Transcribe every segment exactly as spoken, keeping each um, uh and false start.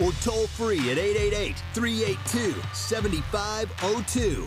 or toll free at eight eight eight, three eight two, seven five zero two. five oh two.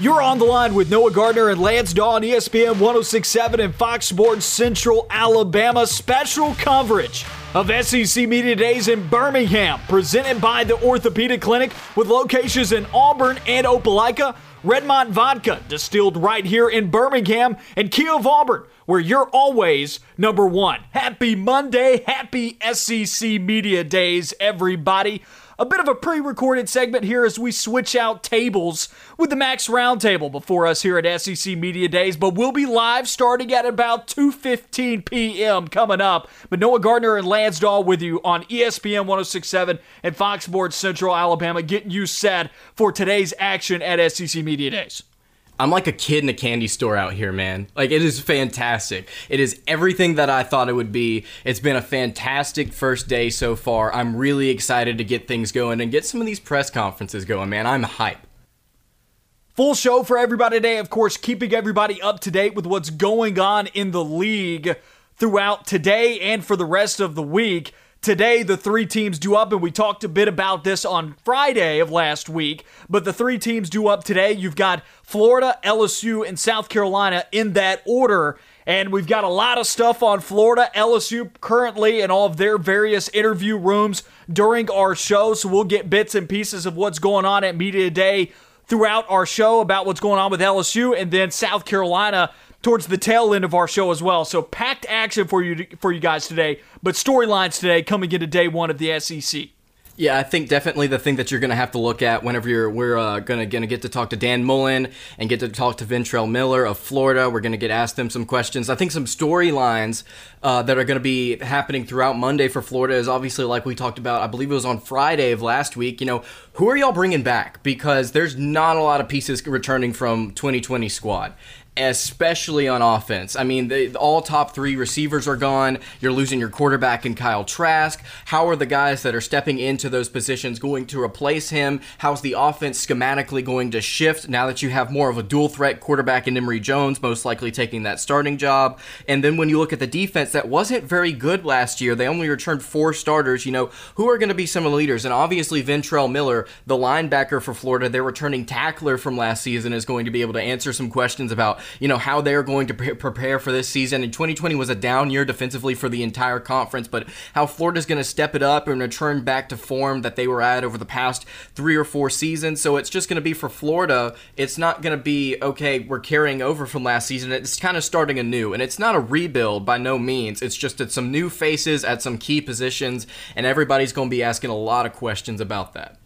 You're on the line with Noah Gardner and Lance Dawe on E S P N one oh six point seven and Fox Sports Central Alabama. Special coverage of S E C Media Days in Birmingham, presented by the Orthopedic Clinic, with locations in Auburn and Opelika. Redmont Vodka, distilled right here in Birmingham, and Kia of Auburn, where you're always number one. Happy Monday, happy S E C Media Days, everybody. A bit of a pre-recorded segment here as we switch out tables with the Max Roundtable before us here at S E C Media Days, but we'll be live starting at about two fifteen p.m. coming up. But Noah Gardner and Lance Dawe with you on E S P N one oh six point seven and Fox Sports Central Alabama, getting you set for today's action at S E C Media Days. I'm like a kid in a candy store out here, man. Like, it is fantastic. It is everything that I thought it would be. It's been a fantastic first day so far. I'm really excited to get things going and get some of these press conferences going, man. I'm hype. Full show for everybody today. Of course, keeping everybody up to date with what's going on in the league throughout today and for the rest of the week. Today, the three teams due up, and we talked a bit about this on Friday of last week, but the three teams due up today, you've got Florida, L S U, and South Carolina in that order, and we've got a lot of stuff on Florida, L S U currently in all of their various interview rooms during our show, so we'll get bits and pieces of what's going on at Media Day throughout our show about what's going on with L S U, and then South Carolina towards the tail end of our show as well. So packed action for you for you guys today, but storylines today coming into day one of the S E C. Yeah, I think definitely the thing that you're going to have to look at whenever you're we're uh, going to going to get to talk to Dan Mullen and get to talk to Ventrell Miller of Florida. We're going to get asked them some questions. I think some storylines uh, that are going to be happening throughout Monday for Florida is obviously, like we talked about, I believe it was on Friday of last week, you know, who are y'all bringing back? Because there's not a lot of pieces returning from twenty twenty squad, especially on offense. I mean, they, all top three receivers are gone. You're losing your quarterback in Kyle Trask. How are the guys that are stepping into those positions going to replace him? How's the offense schematically going to shift now that you have more of a dual threat quarterback in Emory Jones, most likely taking that starting job? And then when you look at the defense, that wasn't very good last year. They only returned four starters. You know, who are going to be some of the leaders? And obviously Ventrell Miller, the linebacker for Florida, their returning tackler from last season, is going to be able to answer some questions about, you know, how they're going to pre- prepare for this season. And twenty twenty was a down year defensively for the entire conference, but how Florida's going to step it up and return back to form that they were at over the past three or four seasons. So it's just going to be, for Florida, it's not going to be, okay, we're carrying over from last season. It's kind of starting anew, and it's not a rebuild by no means. It's just at some new faces at some key positions, and everybody's going to be asking a lot of questions about that.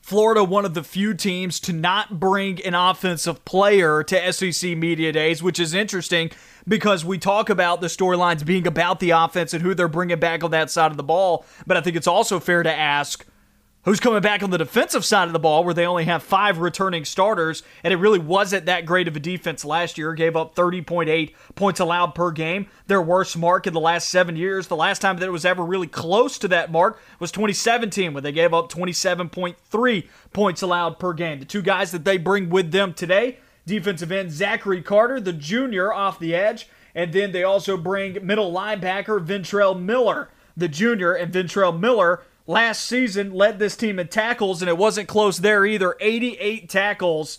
Florida, one of the few teams to not bring an offensive player to S E C Media Days, which is interesting because we talk about the storylines being about the offense and who they're bringing back on that side of the ball. But I think it's also fair to ask who's coming back on the defensive side of the ball, where they only have five returning starters, and it really wasn't that great of a defense last year. Gave up thirty point eight points allowed per game, their worst mark in the last seven years. The last time that it was ever really close to that mark was twenty seventeen, when they gave up twenty-seven point three points allowed per game. The two guys that they bring with them today, defensive end Zachary Carter, the junior off the edge, and then they also bring middle linebacker Ventrell Miller, the junior, and Ventrell Miller last season led this team in tackles, and it wasn't close there either. eighty-eight tackles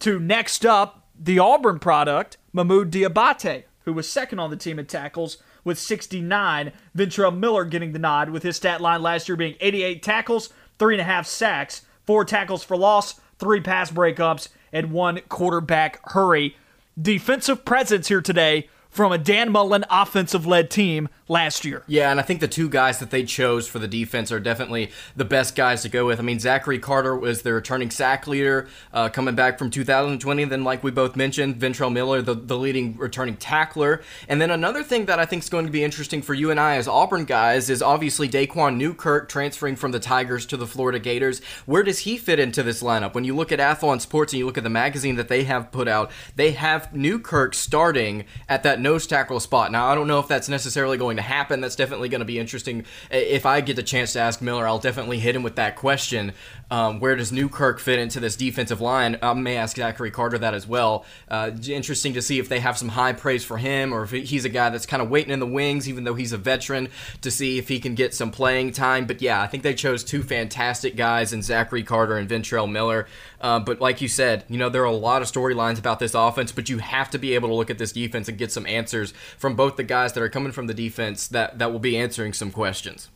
to, next up, the Auburn product, Mahmoud Diabate, who was second on the team in tackles with sixty-nine. Ventrell Miller getting the nod, with his stat line last year being eighty-eight tackles, three and a half sacks, four tackles for loss, three pass breakups, and one quarterback hurry. Defensive presence here today from a Dan Mullen offensive-led team last year. Yeah, and I think the two guys that they chose for the defense are definitely the best guys to go with. I mean, Zachary Carter was their returning sack leader uh, coming back from two thousand twenty. Then, like we both mentioned, Ventrell Miller, the, the leading returning tackler. And then another thing that I think is going to be interesting for you and I as Auburn guys is obviously Daquan Newkirk transferring from the Tigers to the Florida Gators. Where does he fit into this lineup? When you look at Athlon Sports and you look at the magazine that they have put out, they have Newkirk starting at that nose tackle spot. Now, I don't know if that's necessarily going to happen. That's definitely going to be interesting. If I get the chance to ask Miller, I'll definitely hit him with that question. Um, where does Newkirk fit into this defensive line? I may ask Zachary Carter that as well. Uh, interesting to see if they have some high praise for him or if he's a guy that's kind of waiting in the wings, even though he's a veteran, to see if he can get some playing time. But yeah, I think they chose two fantastic guys in Zachary Carter and Ventrell Miller. Uh, but like you said, you know, there are a lot of storylines about this offense, but you have to be able to look at this defense and get some answers from both the guys that are coming from the defense that, that will be answering some questions.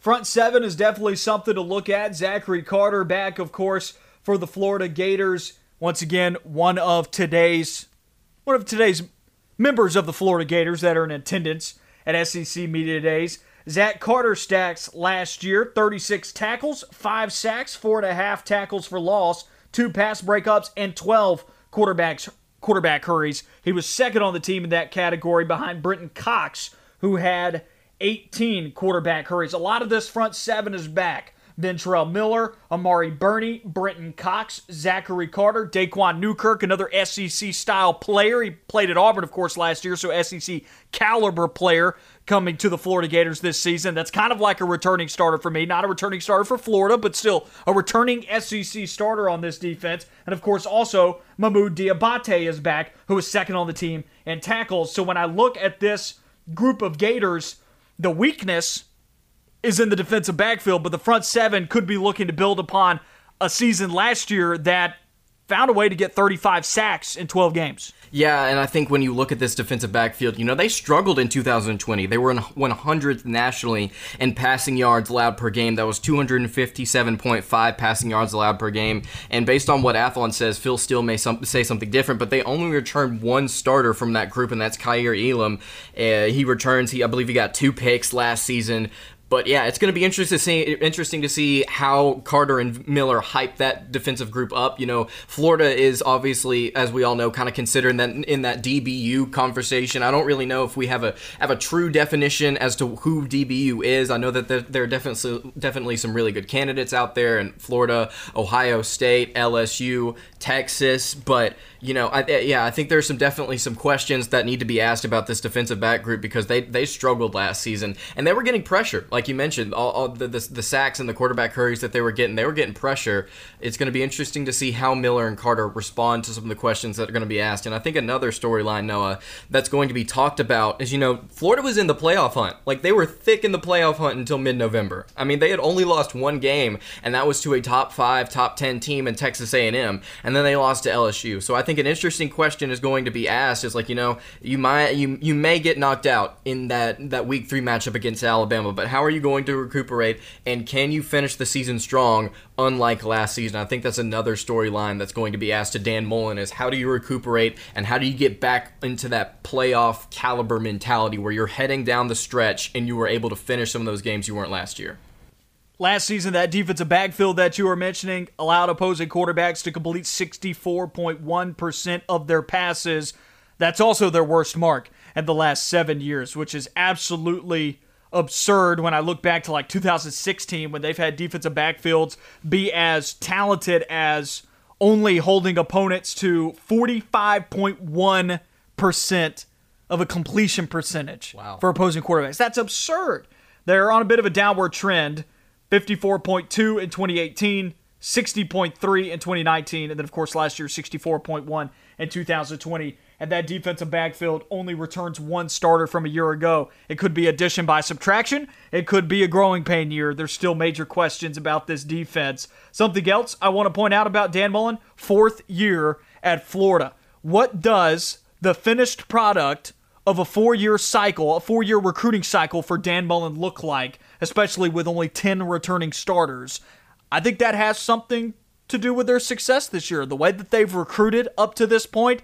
Front seven is definitely something to look at. Zachary Carter back, of course, for the Florida Gators. Once again, one of today's one of today's members of the Florida Gators that are in attendance at S E C Media Days. Zach Carter stacks last year, thirty-six tackles, five sacks, four and a half tackles for loss, two pass breakups, and twelve quarterbacks, quarterback hurries. He was second on the team in that category behind Brenton Cox, who had eighteen quarterback hurries. A lot of this front seven is back. Ventrell Miller, Amari Burney, Brenton Cox, Zachary Carter, Daquan Newkirk, another S E C-style player. He played at Auburn, of course, last year, so S E C-caliber player coming to the Florida Gators this season. That's kind of like a returning starter for me. Not a returning starter for Florida, but still a returning S E C starter on this defense. And, of course, also Mahmoud Diabate is back, who is second on the team in tackles. So when I look at this group of Gators, the weakness is in the defensive backfield, but the front seven could be looking to build upon a season last year that found a way to get thirty-five sacks in twelve games. Yeah, and I think when you look at this defensive backfield, you know, they struggled in two thousand twenty. They were in one hundredth nationally in passing yards allowed per game. That was two hundred fifty-seven point five passing yards allowed per game. And based on what Athlon says, Phil Steele may some, say something different, but they only returned one starter from that group, and that's Kyer Elam. Uh, he returns, he I believe he got two picks last season. But yeah, it's going to be interesting to see interesting to see how Carter and Miller hype that defensive group up. You know, Florida is obviously, as we all know, kind of considered that in that D B U conversation. I don't really know if we have a have a true definition as to who D B U is. I know that there, there are definitely definitely some really good candidates out there in Florida, Ohio State, L S U, Texas, but you know, I, yeah, I think there's some definitely some questions that need to be asked about this defensive back group because they they struggled last season and they were getting pressure. Like you mentioned, all, all the, the the sacks and the quarterback hurries that they were getting, they were getting pressure. It's going to be interesting to see how Miller and Carter respond to some of the questions that are going to be asked. And I think another storyline, Noah, that's going to be talked about is, you know, Florida was in the playoff hunt. Like, they were thick in the playoff hunt until mid-November. I mean, they had only lost one game, and that was to a top five, top ten team in Texas A and M, and then they lost to L S U. So I think an interesting question is going to be asked is, like, you know, you might you you may get knocked out in that, that week three matchup against Alabama, but how are you going to recuperate, and can you finish the season strong, unlike last season? I think that's another storyline that's going to be asked to Dan Mullen is, how do you recuperate and how do you get back into that playoff caliber mentality where you're heading down the stretch and you were able to finish some of those games you weren't last year? Last season, that defensive backfield that you were mentioning allowed opposing quarterbacks to complete sixty-four point one percent of their passes. That's also their worst mark in the last seven years, which is absolutely absurd when I look back to like two thousand sixteen when they've had defensive backfields be as talented as only holding opponents to forty-five point one percent of a completion percentage. Wow. For opposing quarterbacks. That's absurd. They're on a bit of a downward trend, fifty-four point two in twenty eighteen, sixty point three in twenty nineteen, and then of course last year sixty-four point one in two thousand twenty. And that defensive backfield only returns one starter from a year ago. It could be addition by subtraction. It could be a growing pain year. There's still major questions about this defense. Something else I want to point out about Dan Mullen, fourth year at Florida. What does the finished product of a four-year cycle, a four-year recruiting cycle for Dan Mullen look like, especially with only ten returning starters? I think that has something to do with their success this year. The way that they've recruited up to this point,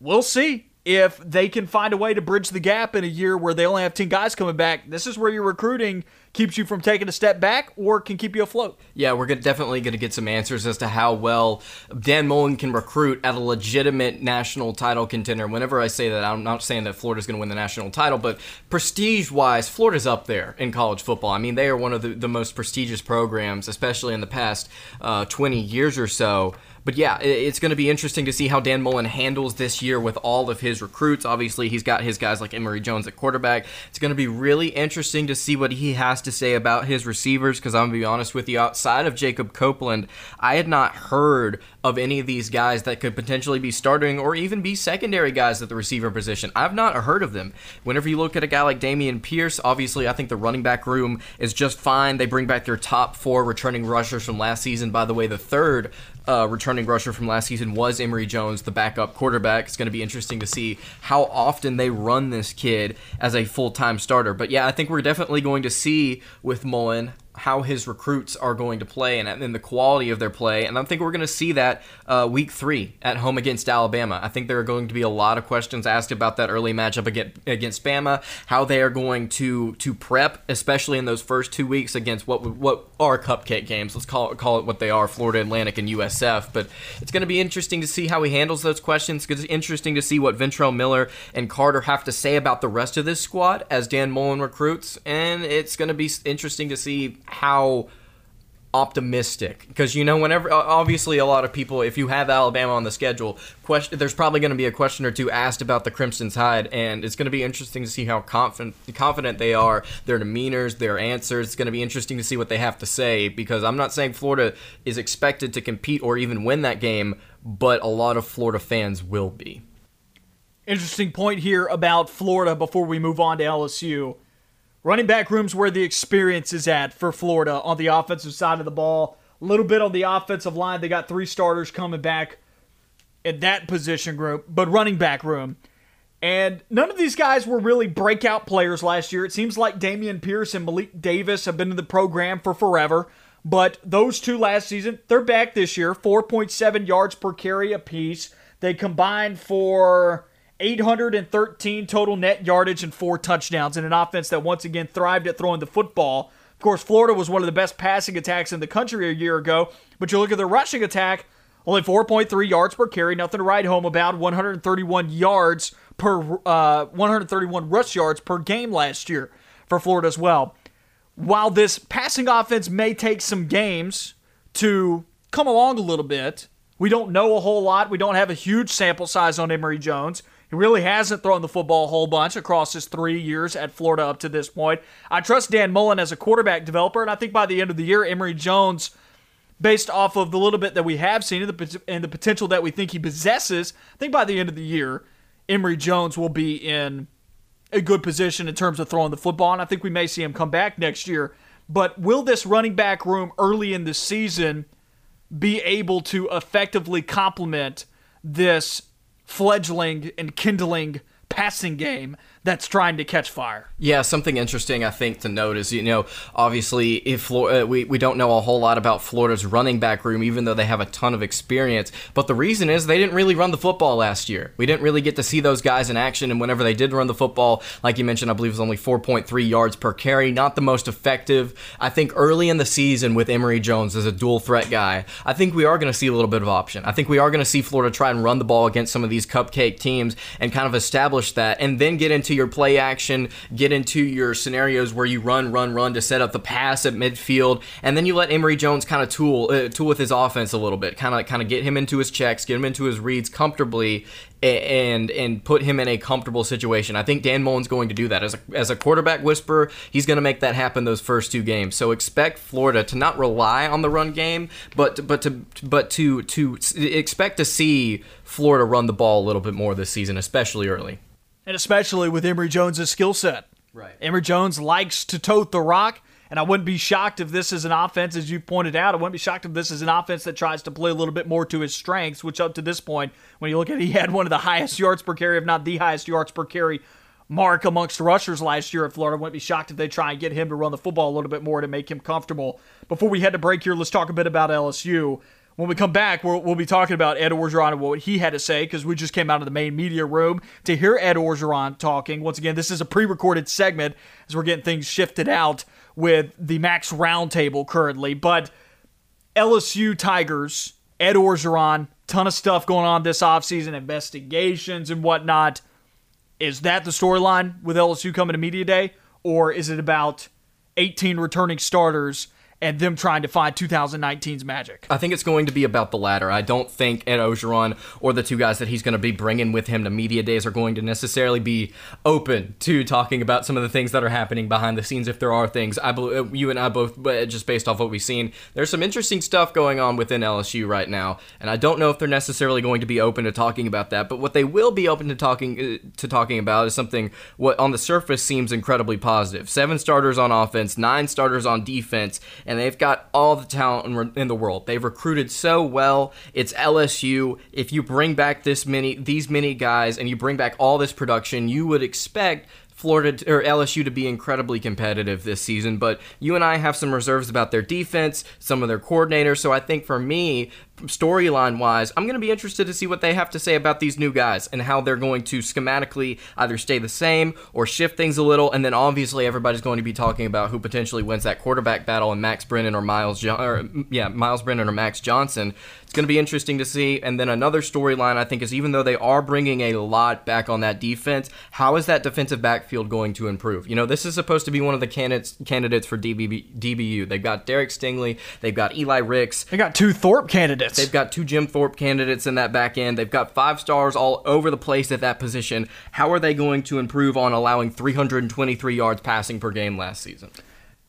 we'll see. if they can find a way to bridge the gap in a year where they only have ten guys coming back, this is where your recruiting keeps you from taking a step back or can keep you afloat. Yeah, we're definitely going to get some answers as to how well Dan Mullen can recruit at a legitimate national title contender. Whenever I say that, I'm not saying that Florida's going to win the national title, but prestige-wise, Florida's up there in college football. I mean, they are one of the, the most prestigious programs, especially in the past uh, twenty years or so. But yeah, it's going to be interesting to see how Dan Mullen handles this year with all of his recruits. Obviously, he's got his guys like Emory Jones at quarterback. It's going to be really interesting to see what he has to say about his receivers, because I'm going to be honest with you, outside of Jacob Copeland, I had not heard of any of these guys that could potentially be starting or even be secondary guys at the receiver position. I've not heard of them. Whenever you look at a guy like Dameon Pierce, obviously I think the running back room is just fine. They bring back their top four returning rushers from last season. By the way, the third Uh, returning rusher from last season was Emory Jones, the backup quarterback. It's going to be interesting to see how often they run this kid as a full-time starter. But yeah, I think we're definitely going to see with Mullen how his recruits are going to play and, and the quality of their play. And I think we're going to see that uh, week three at home against Alabama. I think there are going to be a lot of questions asked about that early matchup against, against Bama, how they are going to to prep, especially in those first two weeks against what what are cupcake games. Let's call it, call it what they are, Florida Atlantic and U S F. But it's going to be interesting to see how he handles those questions. It's interesting to see what Ventrell Miller and Carter have to say about the rest of this squad as Dan Mullen recruits. And it's going to be interesting to see how optimistic, because you know, whenever obviously a lot of people, if you have Alabama on the schedule, question, there's probably going to be a question or two asked about the Crimson Tide, and it's going to be interesting to see how confident confident they are, their demeanors, their answers. It's going to be interesting to see what they have to say, because I'm not saying Florida is expected to compete or even win that game, but a lot of Florida fans will be. Interesting point here about Florida before we move on to L S U. Running back room's where the experience is at for Florida on the offensive side of the ball. A little bit on the offensive line. They got three starters coming back at that position group, but running back room. And none of these guys were really breakout players last year. It seems like Dameon Pierce and Malik Davis have been in the program for forever, but those two last season, they're back this year, four point seven yards per carry apiece. They combined for eight hundred thirteen total net yardage and four touchdowns in an offense that once again thrived at throwing the football. Of course, Florida was one of the best passing attacks in the country a year ago, but you look at their rushing attack, only four point three yards per carry, nothing to write home about, one hundred thirty-one yards per uh, one hundred thirty-one rush yards per game last year for Florida as well. While this passing offense may take some games to come along a little bit, we don't know a whole lot. We don't have a huge sample size on Emory Jones. He really hasn't thrown the football a whole bunch across his three years at Florida up to this point. I trust Dan Mullen as a quarterback developer, and I think by the end of the year, Emory Jones, based off of the little bit that we have seen and the potential that we think he possesses, I think by the end of the year, Emory Jones will be in a good position in terms of throwing the football, and I think we may see him come back next year. But will this running back room early in the season be able to effectively complement this fledgling and kindling passing game that's trying to catch fire? Yeah, something interesting I think to note is, you know, obviously if Florida, we, we don't know a whole lot about Florida's running back room, even though they have a ton of experience. But the reason is they didn't really run the football last year. We didn't really get to see those guys in action. And whenever they did run the football, like you mentioned, I believe it was only four point three yards per carry, not the most effective. I think early in the season with Emory Jones as a dual threat guy, I think we are going to see a little bit of option. I think we are going to see Florida try and run the ball against some of these cupcake teams and kind of establish that, and then get into your play action, get into your scenarios where you run, run, run to set up the pass at midfield, and then you let Emory Jones kind of tool, uh, tool with his offense a little bit, kind of, kind of get him into his checks, get him into his reads comfortably, and and put him in a comfortable situation. I think Dan Mullen's going to do that. As a, as a quarterback whisperer, he's going to make that happen those first two games. So expect Florida to not rely on the run game, but but to but to to expect to see Florida run the ball a little bit more this season, especially early. And especially with Emory Jones' skill set. Right. Emory Jones likes to tote the rock, and I wouldn't be shocked if this is an offense, as you pointed out, I wouldn't be shocked if this is an offense that tries to play a little bit more to his strengths, which up to this point, when you look at it, he had one of the highest yards per carry, if not the highest yards per carry mark amongst rushers last year at Florida. I wouldn't be shocked if they try and get him to run the football a little bit more to make him comfortable. Before we head to break here, let's talk a bit about L S U. When we come back, we'll, we'll be talking about Ed Orgeron and what he had to say, because we just came out of the main media room to hear Ed Orgeron talking. Once again, this is a pre-recorded segment as we're getting things shifted out with the Max Roundtable currently. But L S U Tigers, Ed Orgeron, ton of stuff going on this offseason, investigations and whatnot. Is that the storyline with L S U coming to Media Day? Or is it about eighteen returning starters and them trying to find two thousand nineteen's magic? I think it's going to be about the latter. I don't think Ed Orgeron or the two guys that he's going to be bringing with him to media days are going to necessarily be open to talking about some of the things that are happening behind the scenes, if there are things. I believe, you and I both, just based off what we've seen, there's some interesting stuff going on within L S U right now, and I don't know if they're necessarily going to be open to talking about that, but what they will be open to talking to talking about is something what on the surface seems incredibly positive. Seven starters on offense, nine starters on defense, and And they've got all the talent in the world. They've recruited so well. It's L S U. If you bring back this many, these many guys, and you bring back all this production, you would expect Florida or L S U to be incredibly competitive this season. But you and I have some reserves about their defense, some of their coordinators. So I think for me, storyline wise, I'm going to be interested to see what they have to say about these new guys and how they're going to schematically either stay the same or shift things a little. And then obviously everybody's going to be talking about who potentially wins that quarterback battle and Max Brennan or Miles, jo- or, yeah, Miles Brennan or Max Johnson. It's going to be interesting to see. And then another storyline I think is, even though they are bringing a lot back on that defense, how is that defensive backfield going to improve? You know, this is supposed to be one of the candidates candidates for D B, D B U. They've got Derek Stingley, they've got Eli Ricks, they got two Thorpe candidates. They've got two Jim Thorpe candidates in that back end. They've got five stars all over the place at that position. How are they going to improve on allowing three hundred twenty-three yards passing per game last season?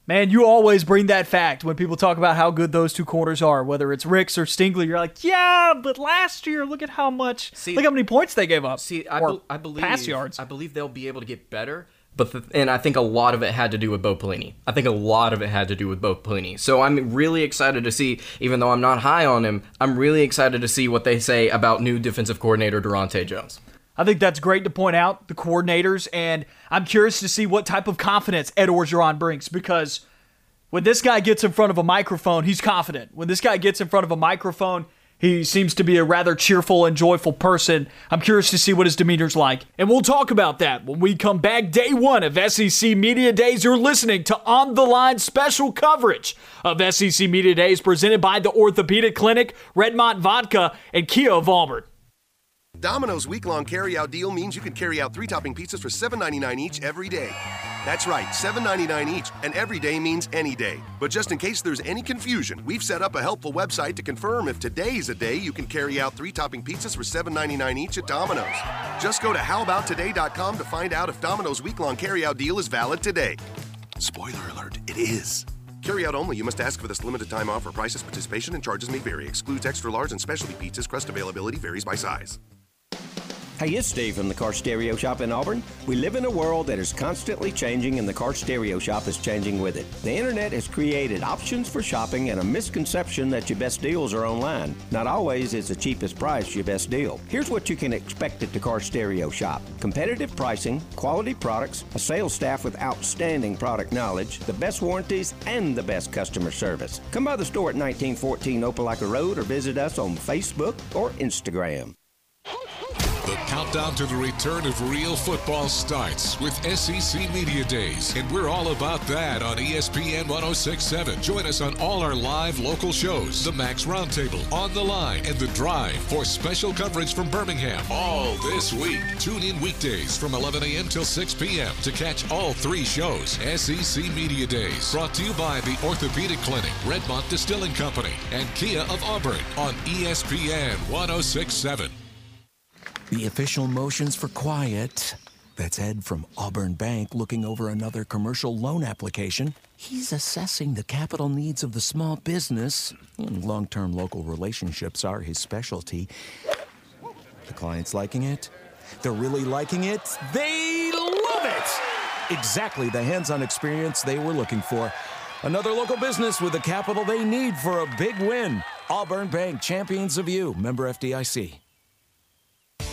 Man, you always bring that fact when people talk about how good those two corners are, whether it's Ricks or Stingley. You're like, yeah, but last year, look at how much, see, look how many points they gave up. See, I, be- I believe pass yards. I believe they'll be able to get better. But the, and I think a lot of it had to do with Bo Pelini. I think a lot of it had to do with Bo Pelini. So I'm really excited to see, even though I'm not high on him, I'm really excited to see what they say about new defensive coordinator Daronte Jones. I think that's great to point out, the coordinators, and I'm curious to see what type of confidence Ed Orgeron brings, because when this guy gets in front of a microphone, he's confident. When this guy gets in front of a microphone, he seems to be a rather cheerful and joyful person. I'm curious to see what his demeanor's like. And we'll talk about that when we come back day one of S E C Media Days. You're listening to On The Line special coverage of S E C Media Days presented by the Orthopedic Clinic, Redmont Vodka, and Kia of Auburn. Domino's week-long carry-out deal means you can carry out three-topping pizzas for seven ninety-nine each every day. That's right, seven ninety-nine each, and every day means any day. But just in case there's any confusion, we've set up a helpful website to confirm if today's a day you can carry out three-topping pizzas for seven ninety-nine each at Domino's. Just go to how about today dot com to find out if Domino's week-long carry-out deal is valid today. Spoiler alert, it is. Carry out only. You must ask for this limited time offer. Prices, participation, and charges may vary. Excludes extra large and specialty pizzas. Crust availability varies by size. Hey, it's Steve from the Car Stereo Shop in Auburn. We live in a world that is constantly changing, and the Car Stereo Shop is changing with it. The internet has created options for shopping and a misconception that your best deals are online. Not always is the cheapest price your best deal. Here's what you can expect at the Car Stereo Shop. Competitive pricing, quality products, a sales staff with outstanding product knowledge, the best warranties, and the best customer service. Come by the store at nineteen fourteen Opelika Road or visit us on Facebook or Instagram. The countdown to the return of real football starts with S E C Media Days, and we're all about that on E S P N one oh six point seven. Join us on all our live local shows, the Max Roundtable, On The Line, and The Drive for special coverage from Birmingham all this week. Tune in weekdays from eleven a.m. till six p.m. to catch all three shows. S E C Media Days, brought to you by the Orthopedic Clinic, Redmont Distilling Company, and Kia of Auburn on E S P N one oh six point seven. The official motions for quiet. That's Ed from Auburn Bank looking over another commercial loan application. He's assessing the capital needs of the small business. Long-term local relationships are his specialty. The client's liking it. They're really liking it. They love it! Exactly the hands-on experience they were looking for. Another local business with the capital they need for a big win. Auburn Bank, champions of you. Member F D I C.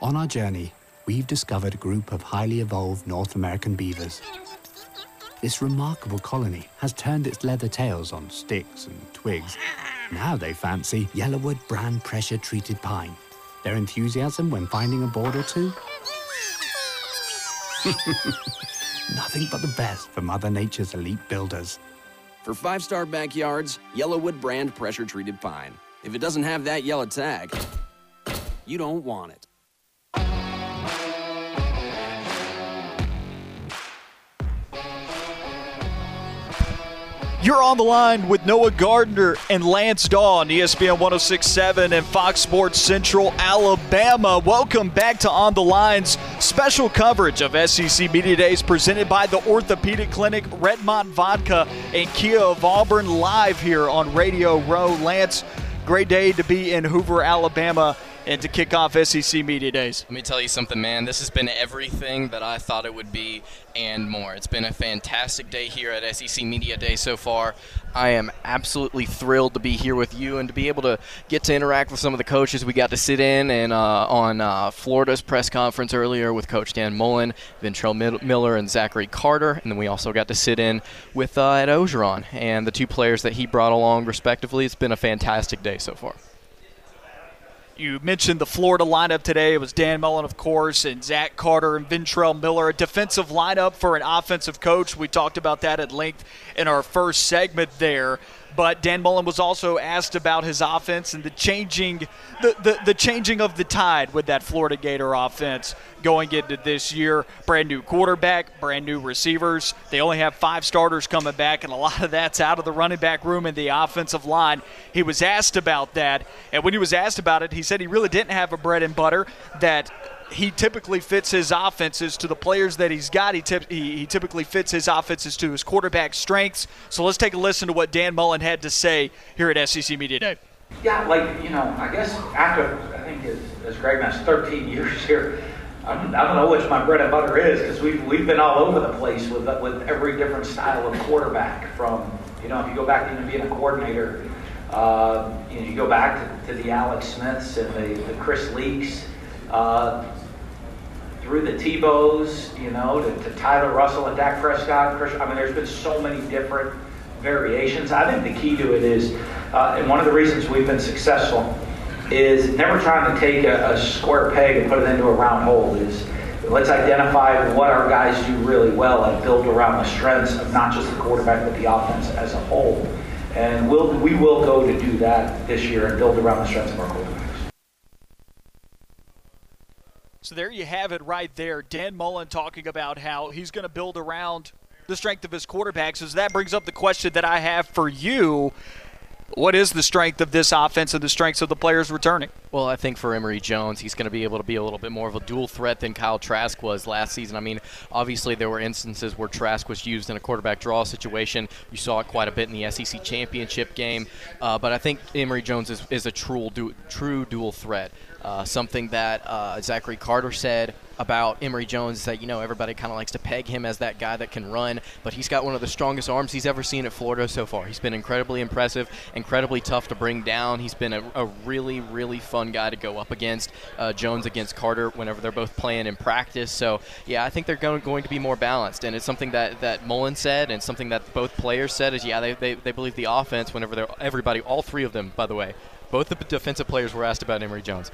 On our journey, we've discovered a group of highly evolved North American beavers. This remarkable colony has turned its leather tails on sticks and twigs. Now they fancy yellowwood bran pressure-treated pine. Their enthusiasm when finding a board or two? Nothing but the best for Mother Nature's elite builders. For five-star backyards, Yellowwood brand pressure-treated pine. If it doesn't have that yellow tag, you don't want it. You're on the line with Noah Gardner and Lance Dawe on E S P N one oh six point seven and Fox Sports Central Alabama. Welcome back to On the Line's special coverage of S E C Media Days presented by the Orthopedic Clinic, Redmont Vodka, and Kia of Auburn, live here on Radio Row. Lance, great day to be in Hoover, Alabama, and to kick off S E C Media Days. Let me tell you something, man. This has been everything that I thought it would be and more. It's been a fantastic day here at S E C Media Day so far. I am absolutely thrilled to be here with you and to be able to get to interact with some of the coaches. We got to sit in and uh, on uh, Florida's press conference earlier with Coach Dan Mullen, Ventrell Miller, and Zachary Carter. And then we also got to sit in with uh, Ed Orgeron and the two players that he brought along respectively. It's been a fantastic day so far. You mentioned the Florida lineup today. It was Dan Mullen, of course, and Zach Carter and Ventrell Miller. A defensive lineup for an offensive coach. We talked about that at length in our first segment there. But Dan Mullen was also asked about his offense and the changing the, the, the changing of the tide with that Florida Gator offense going into this year. Brand new quarterback, brand new receivers. They only have five starters coming back, and a lot of that's out of the running back room and the offensive line. He was asked about that, and when he was asked about it, he said he really didn't have a bread and butter, that he typically fits his offenses to the players that he's got. He, tip, he, he typically fits his offenses to his quarterback strengths. So let's take a listen to what Dan Mullen had to say here at S E C Media Day. Yeah, like, you know, I guess after, I think it's Greg Mass, thirteen years here, I don't know which my bread and butter is, because we've, we've been all over the place with, with every different style of quarterback. From, you know, if you go back to even being a coordinator, uh, you know, you go back to, to the Alex Smiths and the, the Chris Leaks, uh, through the Tebows, you know, to, to Tyler Russell and Dak Prescott. Chris, I mean, there's been so many different variations. I think the key to it is, uh, and one of the reasons we've been successful is never trying to take a, a square peg and put it into a round hole. Is let's identify what our guys do really well and build around the strengths of not just the quarterback, but the offense as a whole. And we'll, we will go to do that this year and build around the strengths of our quarterback. So there you have it right there. Dan Mullen talking about how he's going to build around the strength of his quarterback. So that brings up the question that I have for you. What is the strength of this offense and the strengths of the players returning? Well, I think for Emory Jones, he's going to be able to be a little bit more of a dual threat than Kyle Trask was last season. I mean, obviously there were instances where Trask was used in a quarterback draw situation. You saw it quite a bit in the S E C championship game. Uh, but I think Emory Jones is, is a true, du- true dual threat. Uh, something that uh, Zachary Carter said about Emory Jones is that, you know, everybody kind of likes to peg him as that guy that can run, but he's got one of the strongest arms he's ever seen at Florida so far. He's been incredibly impressive, incredibly tough to bring down. He's been a, a really, really fun guy to go up against. Uh, Jones against Carter whenever they're both playing in practice. So, yeah, I think they're going, going to be more balanced, and it's something that, that Mullen said and something that both players said is, yeah, they, they, they believe the offense whenever they're everybody, all three of them, by the way. Both the defensive players were asked about Emory Jones.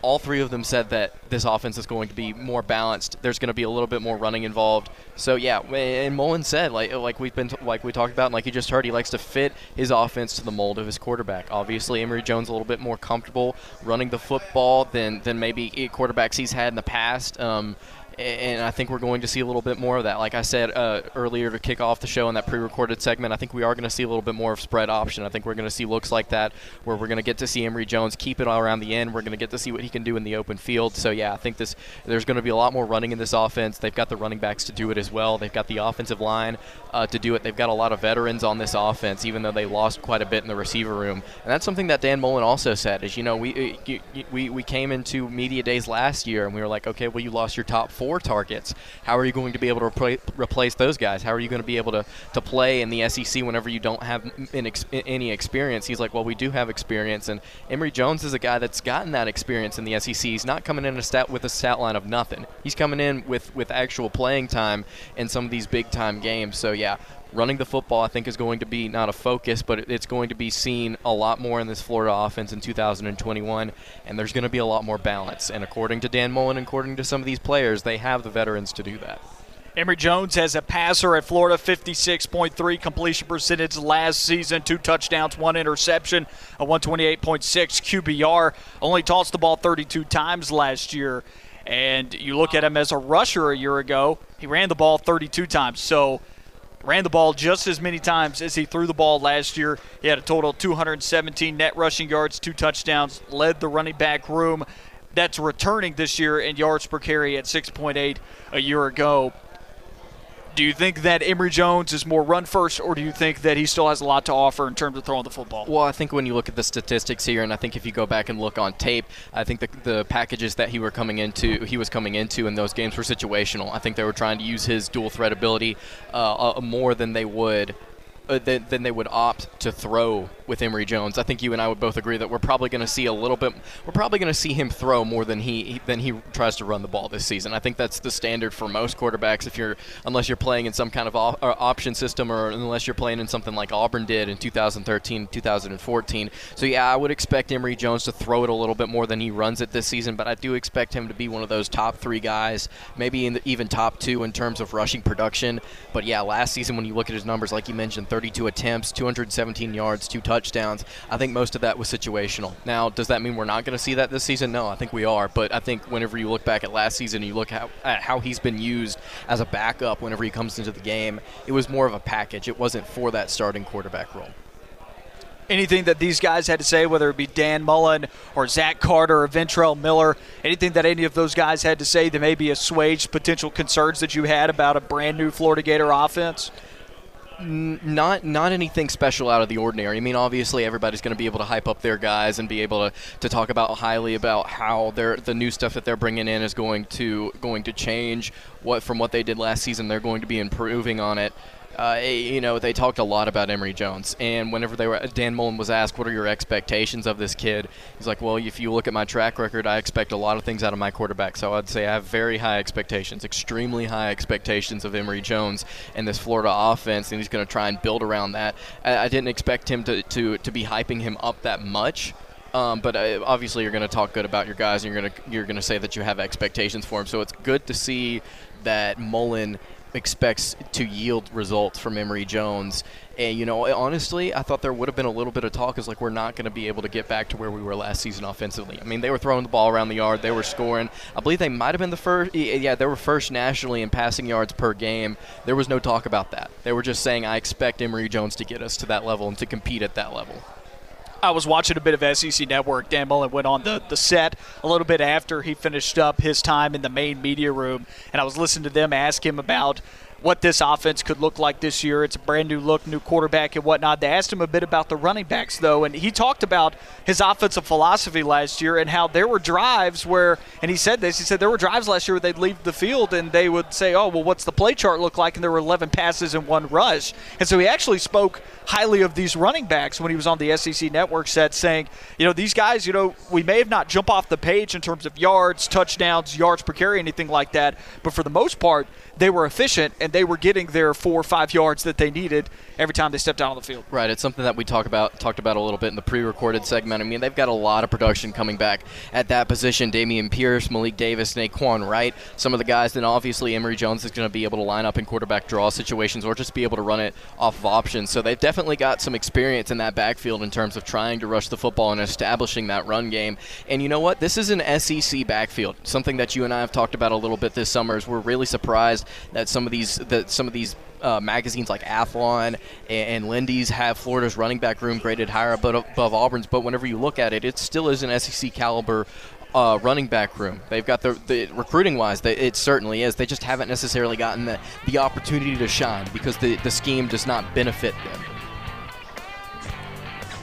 All three of them said that this offense is going to be more balanced. There's going to be a little bit more running involved. So yeah, and Mullen said, like like we've been t- like we talked about, and like you just heard, he likes to fit his offense to the mold of his quarterback. Obviously, Emory Jones a little bit more comfortable running the football than than maybe quarterbacks he's had in the past. Um, and I think we're going to see a little bit more of that. Like I said uh, earlier to kick off the show in that pre-recorded segment, I think we are going to see a little bit more of spread option. I think we're going to see looks like that where we're going to get to see Emory Jones keep it all around the end. We're going to get to see what he can do in the open field. So, yeah, I think this there's going to be a lot more running in this offense. They've got the running backs to do it as well. They've got the offensive line uh, to do it. They've got a lot of veterans on this offense, even though they lost quite a bit in the receiver room. And that's something that Dan Mullen also said is, you know, we, you, we, we came into media days last year and we were like, okay, well, you lost your top four targets. How are you going to be able to repla- replace those guys? How are you going to be able to, to play in the S E C whenever you don't have an ex- any experience? He's like, well, we do have experience. And Emory Jones is a guy that's gotten that experience in the S E C. He's not coming in a stat with a stat line of nothing. He's coming in with, with actual playing time in some of these big-time games. So, yeah. Running the football, I think, is going to be not a focus, but it's going to be seen a lot more in this Florida offense in two thousand twenty-one, and there's going to be a lot more balance. And according to Dan Mullen, according to some of these players, they have the veterans to do that. Emory Jones as a passer at Florida, fifty-six point three completion percentage last season, two touchdowns, one interception, a one twenty-eight point six Q B R. Only tossed the ball thirty-two times last year. And you look at him as a rusher a year ago, he ran the ball thirty-two times. So ran the ball just as many times as he threw the ball last year. He had a total of two hundred seventeen net rushing yards, two touchdowns, led the running back room. That's returning this year in yards per carry at six point eight a year ago. Do you think that Emory Jones is more run first, or do you think that he still has a lot to offer in terms of throwing the football? Well, I think when you look at the statistics here, and I think if you go back and look on tape, I think the, the packages that he were coming into, he was coming into in those games were situational. I think they were trying to use his dual threat ability uh, uh, more than they would. Then they would opt to throw with Emory Jones. I think you and I would both agree that we're probably going to see a little bit. We're probably going to see him throw more than he than he tries to run the ball this season. I think that's the standard for most quarterbacks. If you're unless you're playing in some kind of op- option system, or unless you're playing in something like Auburn did in two thousand thirteen, two thousand fourteen. So yeah, I would expect Emory Jones to throw it a little bit more than he runs it this season. But I do expect him to be one of those top three guys, maybe in the, even top two in terms of rushing production. But yeah, last season when you look at his numbers, like you mentioned, thirty-two attempts, two hundred seventeen yards, two touchdowns. I think most of that was situational. Now, does that mean we're not going to see that this season? No, I think we are. But I think whenever you look back at last season and you look how, at how he's been used as a backup whenever he comes into the game, it was more of a package. It wasn't for that starting quarterback role. Anything that these guys had to say, whether it be Dan Mullen or Zach Carter or Ventrell Miller, anything that any of those guys had to say that maybe assuaged potential concerns that you had about a brand-new Florida Gator offense? Not not anything special out of the ordinary. I mean, obviously everybody's going to be able to hype up their guys and be able to, to talk about highly about how their the new stuff that they're bringing in is going to going to change what from what they did last season. They're going to be improving on it. Uh, you know, they talked a lot about Emory Jones, and whenever they were, Dan Mullen was asked, "What are your expectations of this kid?" He's like, "Well, if you look at my track record, I expect a lot of things out of my quarterback." So I'd say I have very high expectations, extremely high expectations of Emory Jones and this Florida offense, and he's going to try and build around that. I, I didn't expect him to, to, to be hyping him up that much. Um, but uh, obviously, you're going to talk good about your guys, and you're going to you're going to say that you have expectations for him. So it's good to see that Mullen expects to yield results from Emory Jones. And, you know, honestly, I thought there would have been a little bit of talk. It's like, we're not going to be able to get back to where we were last season offensively. I mean, they were throwing the ball around the yard. They were scoring. I believe they might have been the first. Yeah, they were first nationally in passing yards per game. There was no talk about that. They were just saying, I expect Emory Jones to get us to that level and to compete at that level. I was watching a bit of S E C Network. Dan Mullen went on the, the set a little bit after he finished up his time in the main media room, and I was listening to them ask him about what this offense could look like this year. It's a brand-new look, new quarterback and whatnot. They asked him a bit about the running backs, though, and he talked about his offensive philosophy last year and how there were drives where – and he said this. He said there were drives last year where they'd leave the field and they would say, oh, well, what's the play chart look like? And there were eleven passes and one rush. And so he actually spoke highly of these running backs when he was on the S E C Network set, saying, you know, these guys, you know, we may have not jump off the page in terms of yards, touchdowns, yards per carry, anything like that, but for the most part, they were efficient and and they were getting their four or five yards that they needed every time they stepped out on the field. Right. It's something that we talk about talked about a little bit in the pre-recorded segment. I mean, they've got a lot of production coming back at that position. Dameon Pierce, Malik Davis, Naquan Wright, some of the guys. Then obviously Emory Jones is going to be able to line up in quarterback draw situations or just be able to run it off of options. So they've definitely got some experience in that backfield in terms of trying to rush the football and establishing that run game. And you know what? This is an S E C backfield, something that you and I have talked about a little bit this summer. Is we're really surprised that some of these that some of these Uh, magazines like Athlon and, and Lindy's have Florida's running back room graded higher above, above Auburn's, but whenever you look at it, it still is an S E C caliber uh, running back room. They've got the, the recruiting-wise, they, it certainly is. They just haven't necessarily gotten the, the opportunity to shine because the, the scheme does not benefit them.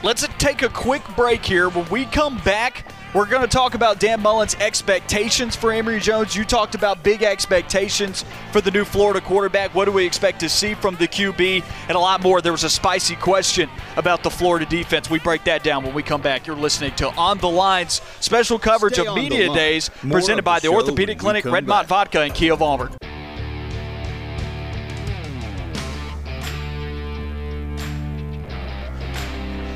Let's take a quick break here. When we come back, we're going to talk about Dan Mullen's expectations for Emory Jones. You talked about big expectations for the new Florida quarterback. What do we expect to see from the Q B? And a lot more. There was a spicy question about the Florida defense. We break that down when we come back. You're listening to On the Lines, special coverage Stay of Media Days more presented by the Orthopedic Clinic, Redmont back. Vodka, and Kia of Auburn.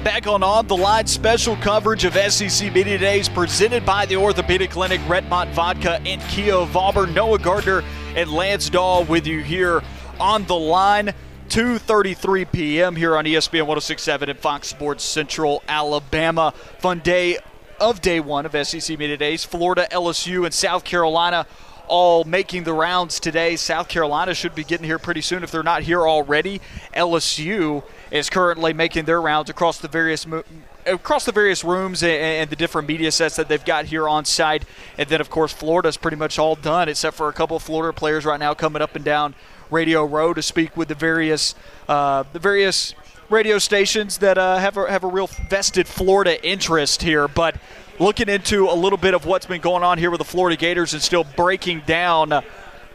Back on On the Line, special coverage of S E C Media Days presented by the Orthopedic Clinic, Redmont Vodka, and Kia of Auburn. Noah Gardner and Lance Dawe with you here on the line, two thirty-three p m here on E S P N one oh six point seven and Fox Sports Central Alabama. Fun day of day one of S E C Media Days. Florida, L S U, and South Carolina all making the rounds today. South Carolina should be getting here pretty soon if they're not here already. L S U is currently making their rounds across the various mo- across the various rooms and, and the different media sets that they've got here on site. And then, of course, Florida's pretty much all done except for a couple of Florida players right now coming up and down Radio Row to speak with the various uh, the various radio stations that uh, have a, have a real vested Florida interest here, but. Looking into a little bit of what's been going on here with the Florida Gators and still breaking down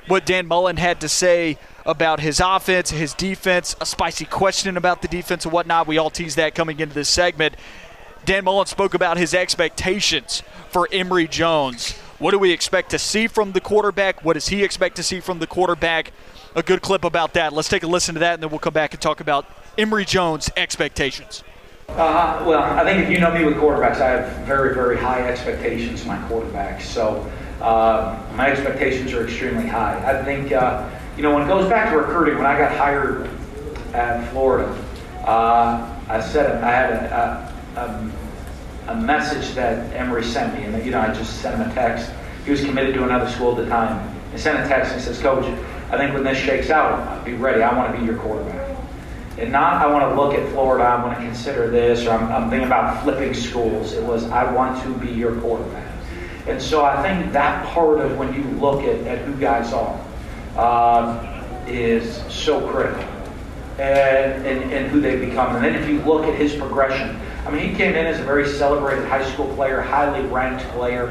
what Dan Mullen had to say about his offense, his defense, a spicy question about the defense and whatnot. We all teased that coming into this segment. Dan Mullen spoke about his expectations for Emory Jones. What do we expect to see from the quarterback? What does he expect to see from the quarterback? A good clip about that. Let's take a listen to that, and then we'll come back and talk about Emory Jones' expectations. Uh, well, I think if you know me with quarterbacks, I have very, very high expectations of my quarterbacks. So uh, my expectations are extremely high. I think, uh, you know, when it goes back to recruiting, when I got hired at Florida, uh, I said I had a, a, a message that Emory sent me. And, you know, I just sent him a text. He was committed to another school at the time. I sent a text and says, Coach, I think when this shakes out, I'll be ready. I want to be your quarterback. And not, I want to look at Florida, I want to consider this, or I'm, I'm thinking about flipping schools. It was, I want to be your quarterback. And so I think that part of when you look at, at who guys are uh, is so critical and, and, and who they become. And then if you look at his progression, I mean, he came in as a very celebrated high school player, highly ranked player.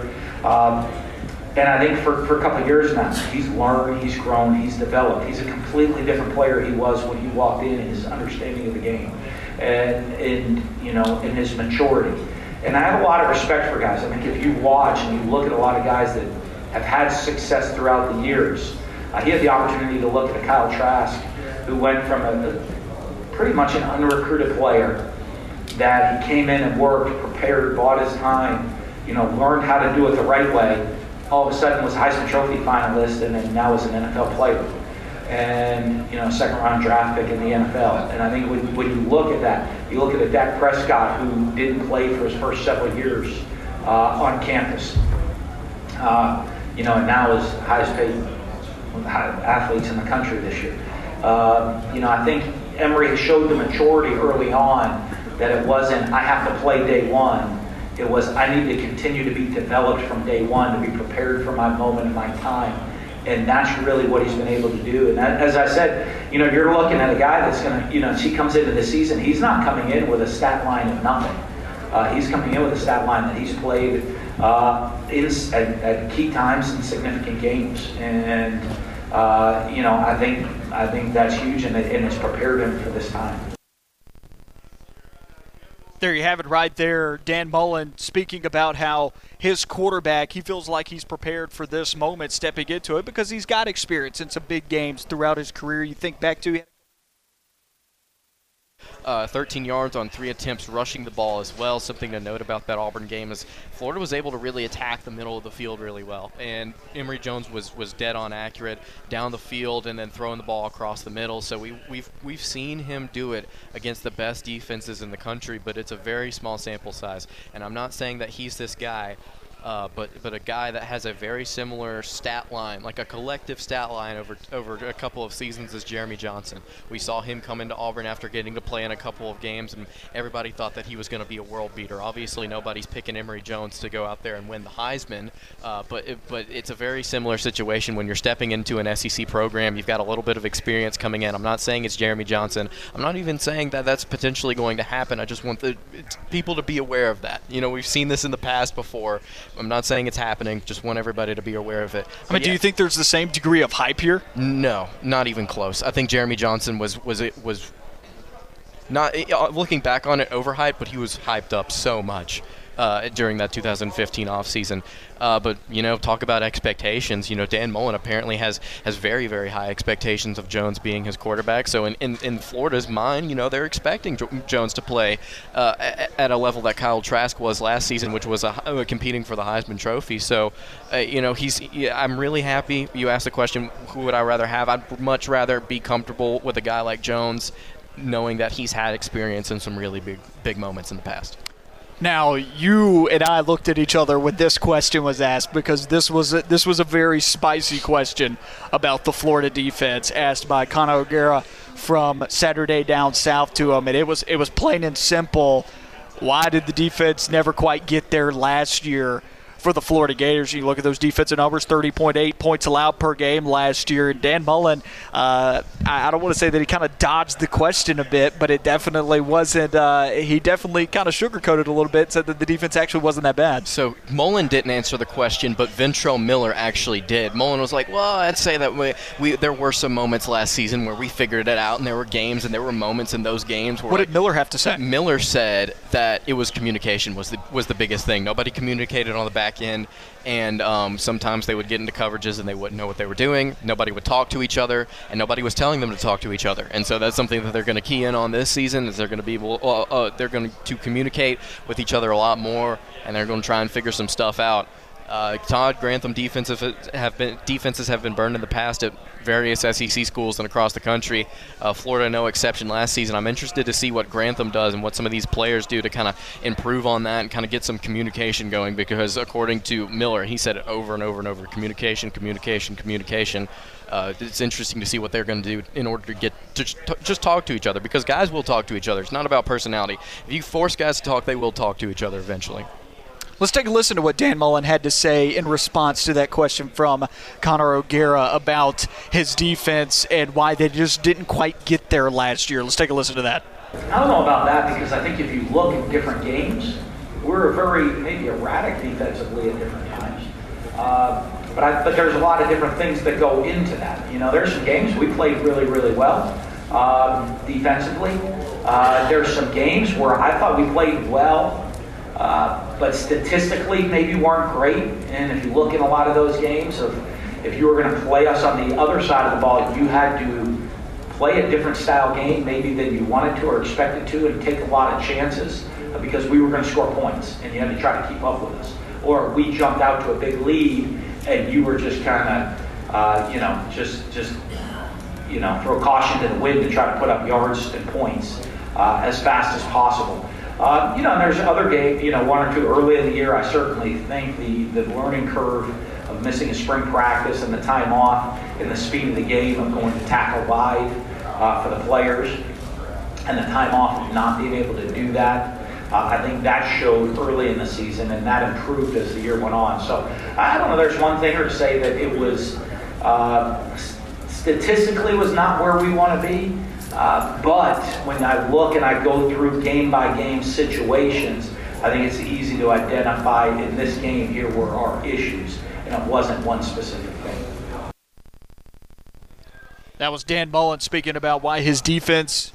Um, And I think for, for a couple of years now, he's learned, he's grown, he's developed. He's a completely different player he was when he walked in, his understanding of the game and, and you know, in his maturity. And I have a lot of respect for guys. I think if you watch and you look at a lot of guys that have had success throughout the years, uh, he had the opportunity to look at a Kyle Trask who went from a, a pretty much an unrecruited player that he came in and worked, prepared, bought his time, you know, learned how to do it the right way, all of a sudden was a Heisman Trophy finalist and then now is an N F L player. And, you know, second round draft pick in the N F L. And I think when, when you look at that, you look at a Dak Prescott who didn't play for his first several years uh, on campus. Uh, you know, and now is the highest paid athletes in the country this year. Uh, you know, I think Emory showed the maturity early on that it wasn't, I have to play day one. It was, I need to continue to be developed from day one, to be prepared for my moment and my time. And that's really what he's been able to do. And that, as I said, you know, you're looking at a guy that's going to, you know, as he comes into the season, he's not coming in with a stat line of nothing. Uh, he's coming in with a stat line that he's played uh, in, at, at key times in significant games. And, uh, you know, I think I think that's huge, and, it, and it's prepared him for this time. there you have it right there. Dan Mullen speaking about how his quarterback, he feels like he's prepared for this moment stepping into it because he's got experience in some big games throughout his career. You think back to it. Uh, thirteen yards on three attempts rushing the ball as well. Something to note about that Auburn game is Florida was able to really attack the middle of the field really well, and Emory Jones was was dead on accurate down the field and then throwing the ball across the middle. So we, we've we've seen him do it against the best defenses in the country, but it's a very small sample size, and I'm not saying that he's this guy. Uh, but but a guy that has a very similar stat line, like a collective stat line over over a couple of seasons, is Jeremy Johnson. We saw him come into Auburn after getting to play in a couple of games, and everybody thought that he was going to be a world beater. Obviously, nobody's picking Emory Jones to go out there and win the Heisman, uh, but it, but it's a very similar situation when you're stepping into an S E C program. You've got a little bit of experience coming in. I'm not saying it's Jeremy Johnson. I'm not even saying that that's potentially going to happen. I just want the people to be aware of that. You know, we've seen this in the past before. I'm not saying it's happening. Just want everybody to be aware of it. I mean, yeah. Do you think there's the same degree of hype here? No, not even close. I think Jeremy Johnson was was it was not looking back on it overhyped, but he was hyped up so much uh, during that two thousand fifteen offseason. Uh, but, you know, talk about expectations. You know, Dan Mullen apparently has, has very, very high expectations of Jones being his quarterback. So in, in, in Florida's mind, you know, they're expecting Jo- Jones to play uh, at, at a level that Kyle Trask was last season, which was a, uh, competing for the Heisman Trophy. So, uh, you know, he's. Yeah, I'm really happy. You asked the question, who would I rather have? I'd much rather be comfortable with a guy like Jones, knowing that he's had experience in some really big, big moments in the past. Now, you and I looked at each other when this question was asked, because this was a, this was a very spicy question about the Florida defense asked by Connor O'Gara from Saturday Down South to him, and it was it was plain and simple. Why did the defense never quite get there last year for the Florida Gators? You look at those defensive numbers, thirty point eight points allowed per game last year. And Dan Mullen, uh, I don't want to say that he kind of dodged the question a bit, but it definitely wasn't uh, – he definitely kind of sugarcoated a little bit, said that the defense actually wasn't that bad. So Mullen didn't answer the question, but Ventrell Miller actually did. Mullen was like, well, I'd say that we, we there were some moments last season where we figured it out, and there were games and there were moments in those games. Where what did like, Miller have to say? Miller said that it was communication was the, was the biggest thing. Nobody communicated on the back in, and um, sometimes they would get into coverages and they wouldn't know what they were doing. Nobody would talk to each other, and nobody was telling them to talk to each other. And so that's something that they're going to key in on this season. Is they're going to be able, uh, uh, they're going to communicate with each other a lot more, and they're going to try and figure some stuff out. Uh, Todd Grantham defensive have been defenses have been burned in the past at various S E C schools and across the country. Uh, Florida, no exception last season. I'm interested to see what Grantham does and what some of these players do to kind of improve on that and kind of get some communication going, because according to Miller, he said it over and over and over, communication, communication, communication. Uh, it's interesting to see what they're going to do in order to get to just talk to each other, because guys will talk to each other. It's not about personality. If you force guys to talk, they will talk to each other eventually. Let's take a listen to what Dan Mullen had to say in response to that question from Connor O'Gara about his defense and why they just didn't quite get there last year. Let's take a listen to that. I don't know about that, because I think if you look at different games, we're a very maybe erratic defensively at different times. Uh, but, I, but there's a lot of different things that go into that. You know, there's some games we played really, really well um, defensively. Uh, there's some games where I thought we played well. Uh, but statistically maybe weren't great, and if you look in a lot of those games, of if you were going to play us on the other side of the ball, you had to play a different style game maybe than you wanted to or expected to, and take a lot of chances because we were going to score points and you had to try to keep up with us. Or we jumped out to a big lead and you were just kind of, uh, you know, just, just you know, throw caution to the wind to try to put up yards and points uh, as fast as possible. Uh, you know, and there's other games, you know, one or two early in the year. I certainly think the, the learning curve of missing a spring practice and the time off and the speed of the game of going to tackle wide uh, for the players and the time off of not being able to do that. Uh, I think that showed early in the season, and that improved as the year went on. So I don't know, there's one thing or to say that it was uh, statistically was not where we want to be. Uh, but when I look and I go through game-by-game situations, I think it's easy to identify in this game here were our issues, and it wasn't one specific thing. That was Dan Mullen speaking about why his defense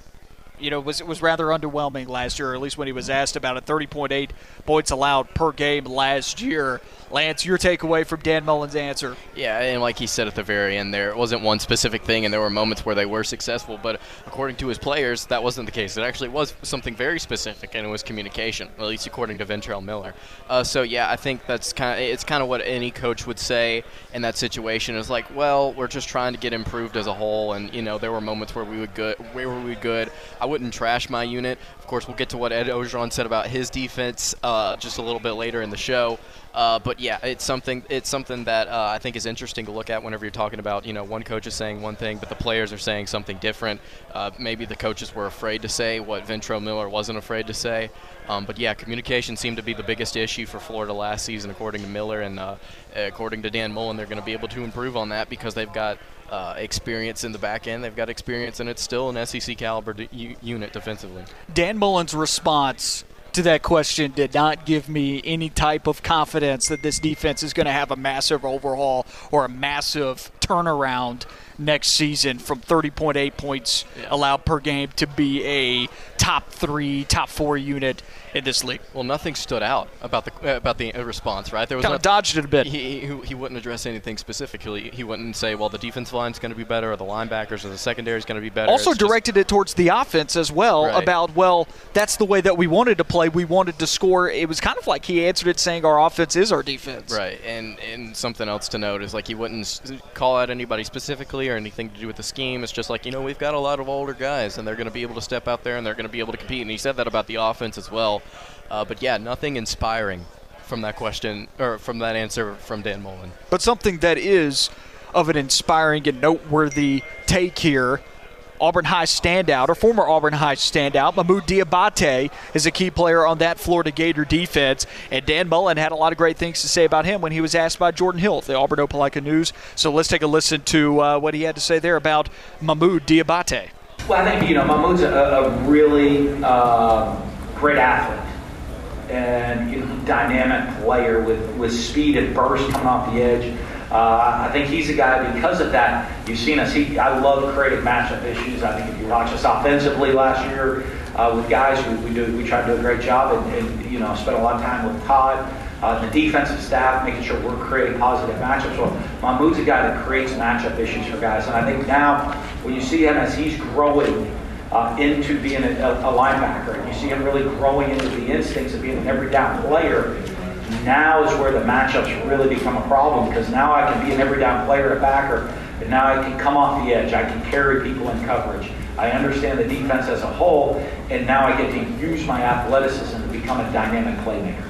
you know, was was rather underwhelming last year, or at least when he was asked about it. thirty point eight points allowed per game last year. Lance, your takeaway from Dan Mullen's answer? Yeah, and like he said at the very end there, it wasn't one specific thing, and there were moments where they were successful, but according to his players, that wasn't the case. It actually was something very specific, and it was communication, at least according to Ventrell Miller. Uh, so, yeah, I think that's kind of, it's kind of what any coach would say in that situation is like, well, we're just trying to get improved as a whole, and, you know, there were moments where we were good. Where were we good? I wouldn't trash my unit. Of course, we'll get to what Ed Orgeron said about his defense uh, just a little bit later in the show. Uh, but yeah, it's something. It's something that uh, I think is interesting to look at whenever you're talking about, you know, one coach is saying one thing, but the players are saying something different. Uh, maybe the coaches were afraid to say what Ventrell Miller wasn't afraid to say. Um, but yeah, communication seemed to be the biggest issue for Florida last season, according to Miller, and uh, according to Dan Mullen, they're going to be able to improve on that because they've got Uh, experience in the back end. They've got experience, and it's still an S E C caliber de- u- unit defensively. Dan Mullen's response to that question did not give me any type of confidence that this defense is going to have a massive overhaul or a massive turnaround next season from thirty point eight points yeah. allowed per game to be a top three, top four unit in this league. Well, nothing stood out about the about the response, right? There was kind of dodged it a bit. He, he, he wouldn't address anything specifically. He wouldn't say, well, the defensive line's going to be better, or the linebackers or the secondary is going to be better. Also it's directed just, it towards the offense as well, right. About, well, that's the way that we wanted to play. We wanted to score. It was kind of like he answered it saying our offense is our defense. Right, and, and something else to note is, like, he wouldn't call out anybody specifically or anything to do with the scheme. It's just like, you know, we've got a lot of older guys, and they're going to be able to step out there, and they're going to be able to compete. And he said that about the offense as well. Uh, but, yeah, nothing inspiring from that question or from that answer from Dan Mullen. But something that is of an inspiring and noteworthy take here, Auburn High standout or former Auburn High standout, Mahmoud Diabate is a key player on that Florida Gator defense. And Dan Mullen had a lot of great things to say about him when he was asked by Jordan Hill at the Auburn Opelika News. So let's take a listen to uh, what he had to say there about Mahmoud Diabate. Well, I think, you know, Mahmoud's a, a really uh, – great athlete and you know, dynamic player with, with speed and burst coming off the edge. Uh, I think he's a guy, because of that, you've seen us. He, I love creative matchup issues. I think if you watch us offensively last year uh, with guys, we, we do we tried to do a great job, and, and you know spent a lot of time with Todd, uh, the defensive staff, making sure we're creating positive matchups. Well, Mahmoud's a guy that creates matchup issues for guys, and I think now when you see him as he's growing Uh, into being a, a, a linebacker, and you see him really growing into the instincts of being an every down player. Now is where the matchups really become a problem, because now I can be an every down player, a backer, and now I can come off the edge. I can carry people in coverage. I understand the defense as a whole, and now I get to use my athleticism to become a dynamic playmaker.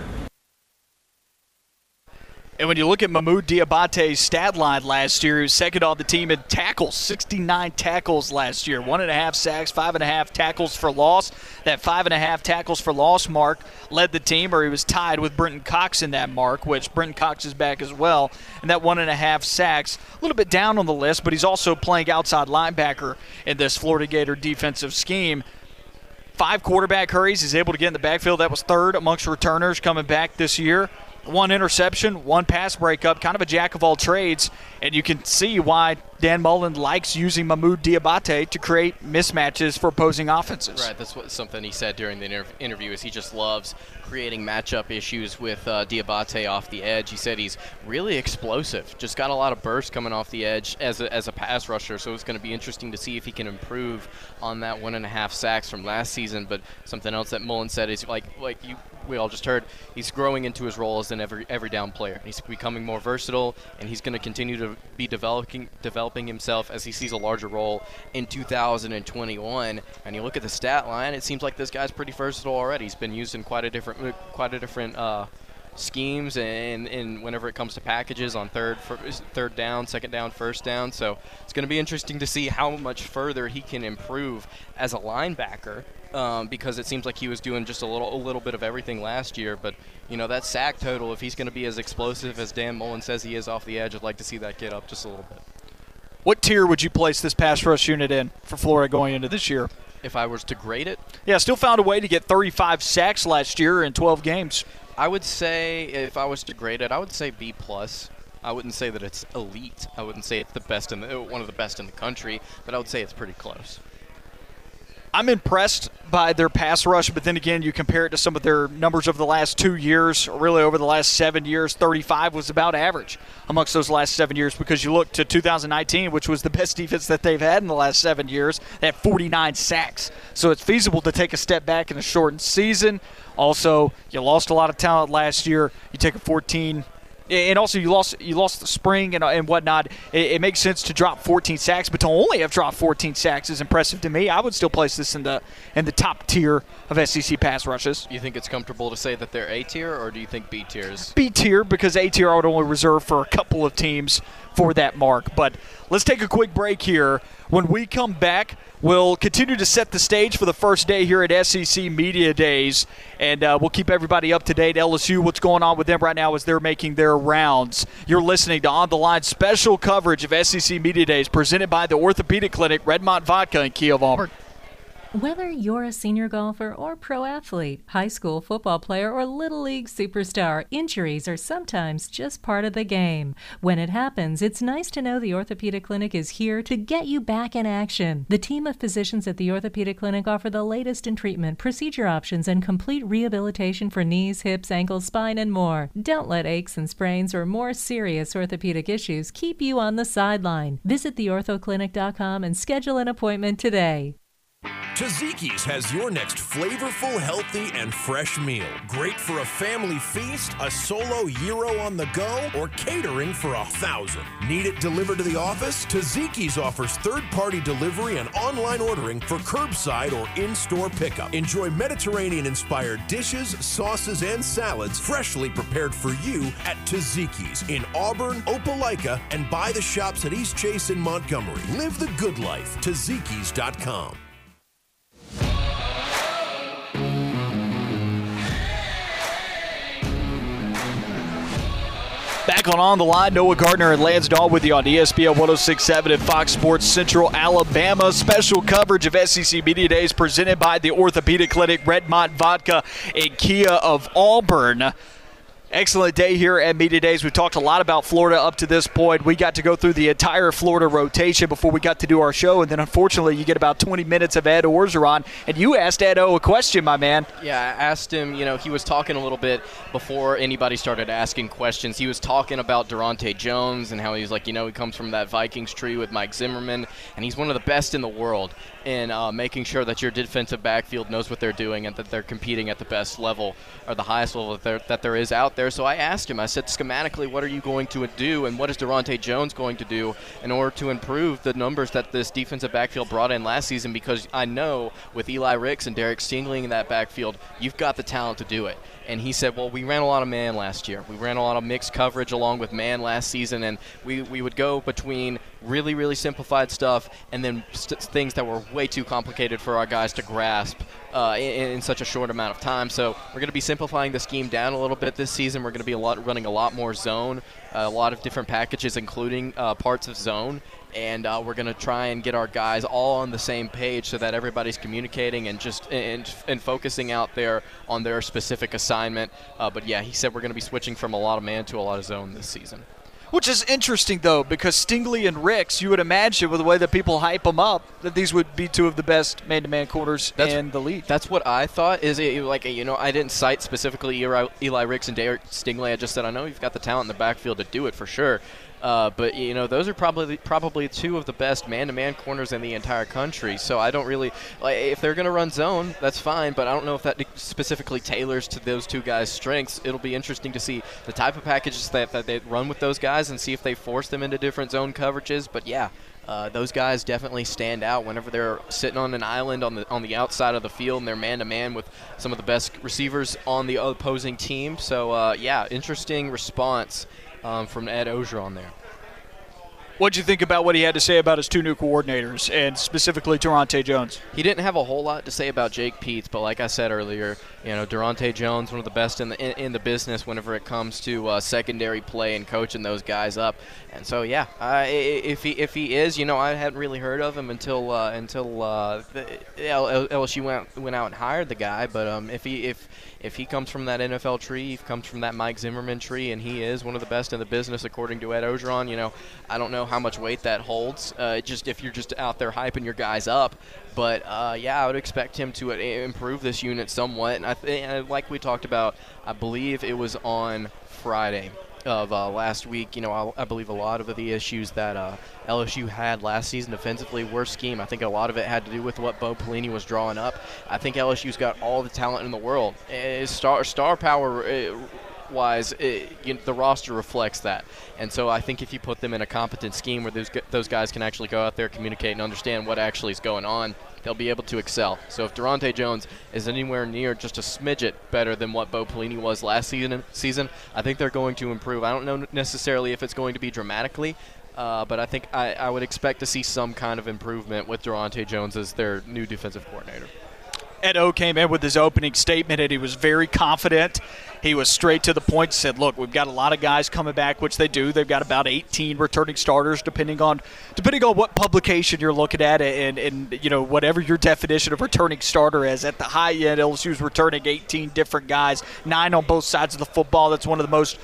And when you look at Mahmoud Diabate's stat line last year, he was second on the team in tackles, sixty-nine tackles last year, one and a half sacks, five and a half tackles for loss. That five and a half tackles for loss mark led the team, or he was tied with Brenton Cox in that mark, which Brenton Cox is back as well. And that one and a half sacks, a little bit down on the list, but he's also playing outside linebacker in this Florida Gator defensive scheme. Five quarterback hurries, he's able to get in the backfield. That was third amongst returners coming back this year. One interception, one pass breakup, kind of a jack of all trades, and you can see why Dan Mullen likes using Mahmoud Diabate to create mismatches for opposing offenses. Right, that's what, something he said during the interv- interview is he just loves creating matchup issues with uh, Diabate off the edge. He said he's really explosive, just got a lot of burst coming off the edge as a, as a pass rusher, so it's going to be interesting to see if he can improve on that one and a half sacks from last season. But something else that Mullen said is like like you. we all just heard, he's growing into his role as an every every down player. He's becoming more versatile, and he's going to continue to be developing developing himself as he sees a larger role in two thousand twenty-one. And you look at the stat line, it seems like this guy's pretty versatile already. He's been used in quite a different quite a different uh, schemes, and, and whenever it comes to packages on third third down, second down, first down. So it's going to be interesting to see how much further he can improve as a linebacker. Um, because it seems like he was doing just a little a little bit of everything last year. But, you know, that sack total, if he's going to be as explosive as Dan Mullen says he is off the edge, I'd like to see that get up just a little bit. What tier would you place this pass rush unit in for Florida going into this year? If I was to grade it? Yeah, still found a way to get thirty-five sacks last year in twelve games. I would say, if I was to grade it, I would say B plus. I wouldn't say that it's elite. I wouldn't say it's the best in the, one of the best in the country, but I would say it's pretty close. I'm impressed by their pass rush, but then again, you compare it to some of their numbers over the last two years, or really over the last seven years, thirty-five was about average amongst those last seven years because you look to two thousand nineteen, which was the best defense that they've had in the last seven years. They had forty-nine sacks. So it's feasible to take a step back in a shortened season. Also, you lost a lot of talent last year. You take a fourteen And also, you lost you lost the spring and and whatnot. It, it makes sense to drop fourteen sacks, but to only have dropped fourteen sacks is impressive to me. I would still place this in the in the top tier of S E C pass rushes. You think it's comfortable to say that they're A tier, or do you think B tier is? B tier, because A tier I would only reserve for a couple of teams for that mark. But let's take a quick break here. When we come back, we'll continue to set the stage for the first day here at S E C Media Days, and uh, we'll keep everybody up to date. L S U, what's going on with them right now as they're making their rounds. You're listening to On the Line special coverage of S E C Media Days presented by the Orthopedic Clinic, Redmont Vodka, and Kia of Auburn. Whether you're a senior golfer or pro athlete, high school football player, or little league superstar, injuries are sometimes just part of the game. When it happens, it's nice to know the Orthopedic Clinic is here to get you back in action. The team of physicians at the Orthopedic Clinic offer the latest in treatment, procedure options, and complete rehabilitation for knees, hips, ankles, spine, and more. Don't let aches and sprains or more serious orthopedic issues keep you on the sideline. Visit the ortho clinic dot com and schedule an appointment today. Tzatziki's has your next flavorful, healthy, and fresh meal. Great for a family feast, a solo gyro on the go, or catering for a thousand. Need it delivered to the office? Tzatziki's offers third-party delivery and online ordering for curbside or in-store pickup. Enjoy Mediterranean-inspired dishes, sauces, and salads freshly prepared for you at Tzatziki's in Auburn, Opelika, and by the shops at East Chase in Montgomery. Live the good life. Tzatziki's dot com. Back on On the Line, Noah Gardner and Lance Dawe with you on E S P N one oh six point seven and Fox Sports Central Alabama. Special coverage of S E C Media Days presented by the Orthopedic Clinic, Redmont Vodka, and Kia of Auburn. Excellent day here at Media Days. We've talked a lot about Florida up to this point. We got to go through the entire Florida rotation before we got to do our show, and then unfortunately you get about twenty minutes of Ed Orgeron, and you asked Ed O a question, my man. Yeah, I asked him, you know, he was talking a little bit before anybody started asking questions. He was talking about Daronte Jones and how he was like, you know, he comes from that Vikings tree with Mike Zimmerman, and he's one of the best in the world in uh, making sure that your defensive backfield knows what they're doing and that they're competing at the best level or the highest level that there, that there is out there. There. So I asked him, I said, schematically, what are you going to do and what is Daronte Jones going to do in order to improve the numbers that this defensive backfield brought in last season? Because I know with Eli Ricks and Derek Stingley in that backfield, you've got the talent to do it. And he said, well, we ran a lot of man last year. We ran a lot of mixed coverage along with man last season, and we, we would go between really, really simplified stuff and then st- things that were way too complicated for our guys to grasp uh, in, in such a short amount of time. So we're going to be simplifying the scheme down a little bit this season. We're going to be a lot, running a lot more zone, uh, a lot of different packages, including uh, parts of zone. And uh, we're going to try and get our guys all on the same page so that everybody's communicating and just and, and focusing out there on their specific assignment. Uh, but, yeah, he said we're going to be switching from a lot of man to a lot of zone this season. Which is interesting, though, because Stingley and Ricks, you would imagine, with the way that people hype them up, that these would be two of the best man-to-man corners in the league. That's what I thought. Is it like you know, I didn't cite specifically Eli, Eli Ricks and Derek Stingley. I just said I know you've got the talent in the backfield to do it for sure. Uh, but, you know, those are probably probably two of the best man-to-man corners in the entire country. So I don't really like, – if they're going to run zone, that's fine. But I don't know if that specifically tailors to those two guys' strengths. It'll be interesting to see the type of packages that, that they run with those guys and see if they force them into different zone coverages. But, yeah. Uh, those guys definitely stand out whenever they're sitting on an island on the on the outside of the field and they're man-to-man with some of the best receivers on the opposing team. So, uh, yeah, interesting response um, from Ed Orgeron there. What did you think about what he had to say about his two new coordinators and specifically Daronte Jones? He didn't have a whole lot to say about Jake Peets, but like I said earlier – You know, Daronte Jones, one of the best in the in, in the business whenever it comes to uh, secondary play and coaching those guys up. And so, yeah, uh, if he if he is, you know, I hadn't really heard of him until uh, until uh, L S U went went out and hired the guy. But um, if he if if he comes from that N F L tree, he comes from that Mike Zimmerman tree, and he is one of the best in the business according to Ed Orgeron. You know, I don't know how much weight that holds. Uh, just if you're just out there hyping your guys up. But, uh, yeah, I would expect him to improve this unit somewhat. And I th like we talked about, I believe it was on Friday of uh, last week, you know, I, I believe a lot of the issues that uh, L S U had last season defensively were scheme. I think a lot of it had to do with what Bo Pelini was drawing up. I think L S U's got all the talent in the world. It's star, star power uh, wise, it, you know, the roster reflects that. And so I think if you put them in a competent scheme where those, those guys can actually go out there, communicate, and understand what actually is going on, they'll be able to excel. So if Daronte Jones is anywhere near just a smidget better than what Bo Pelini was last season, season, I think they're going to improve. I don't know necessarily if it's going to be dramatically, uh, but I think I, I would expect to see some kind of improvement with Daronte Jones as their new defensive coordinator. Ed O came in with his opening statement, and he was very confident. He was straight to the point, said, look, we've got a lot of guys coming back, which they do. They've got about eighteen returning starters, depending on depending on what publication you're looking at and, and you know, whatever your definition of returning starter is. At the high end, L S U's returning eighteen different guys, nine on both sides of the football. That's one of the most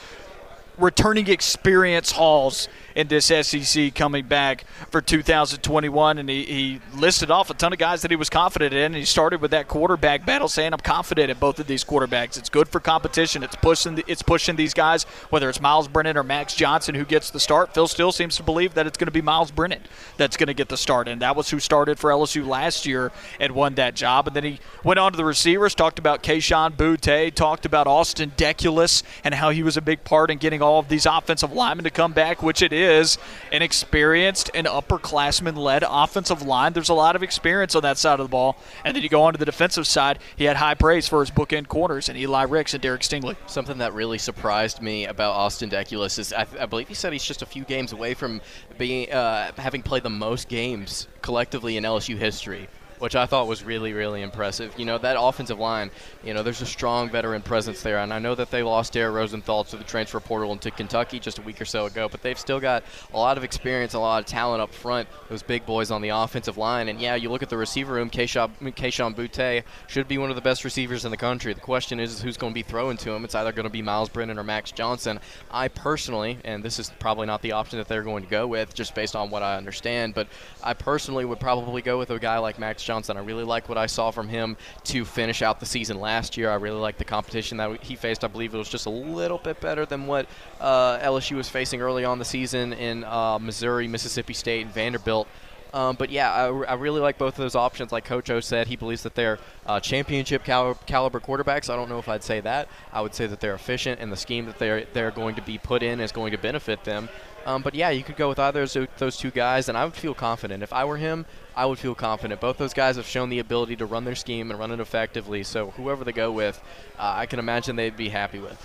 returning experience hauls in this S E C coming back for two thousand twenty-one, and he, he listed off a ton of guys that he was confident in, and he started with that quarterback battle, saying I'm confident in both of these quarterbacks. It's good for competition. It's pushing it's pushing these guys, whether it's Miles Brennan or Max Johnson who gets the start. Phil Steele seems to believe that it's going to be Miles Brennan that's going to get the start, and that was who started for L S U last year and won that job. And then he went on to the receivers, talked about Kayshawn Butte, talked about Austin Deculus and how he was a big part in getting all of these offensive linemen to come back, which it is. Is an experienced and upperclassman-led offensive line. There's a lot of experience on that side of the ball. And then you go on to the defensive side, he had high praise for his bookend corners and Eli Ricks and Derek Stingley. Something that really surprised me about Austin Deculus is I, I believe he said he's just a few games away from being uh, having played the most games collectively in L S U history, which I thought was really, really impressive. You know, that offensive line, you know, there's a strong veteran presence there. And I know that they lost Darrell Rosenthal to the transfer portal into Kentucky just a week or so ago, but they've still got a lot of experience, a lot of talent up front, those big boys on the offensive line. And, yeah, you look at the receiver room, Kayshawn Butte should be one of the best receivers in the country. The question is who's going to be throwing to him. It's either going to be Miles Brennan or Max Johnson. I personally, and this is probably not the option that they're going to go with just based on what I understand, but I personally would probably go with a guy like Max Johnson. I really like what I saw from him to finish out the season last year. I really like the competition that he faced. I believe it was just a little bit better than what uh, L S U was facing early on the season in uh, Missouri, Mississippi State, and Vanderbilt. Um, but, yeah, I, I really like both of those options. Like Coach O said, he believes that they're uh, championship cal caliber quarterbacks. I don't know if I'd say that. I would say that they're efficient, and the scheme that they're, they're going to be put in is going to benefit them. Um, but, yeah, you could go with either of those two guys, and I would feel confident. If I were him, I would feel confident. Both those guys have shown the ability to run their scheme and run it effectively. So whoever they go with, uh, I can imagine they'd be happy with.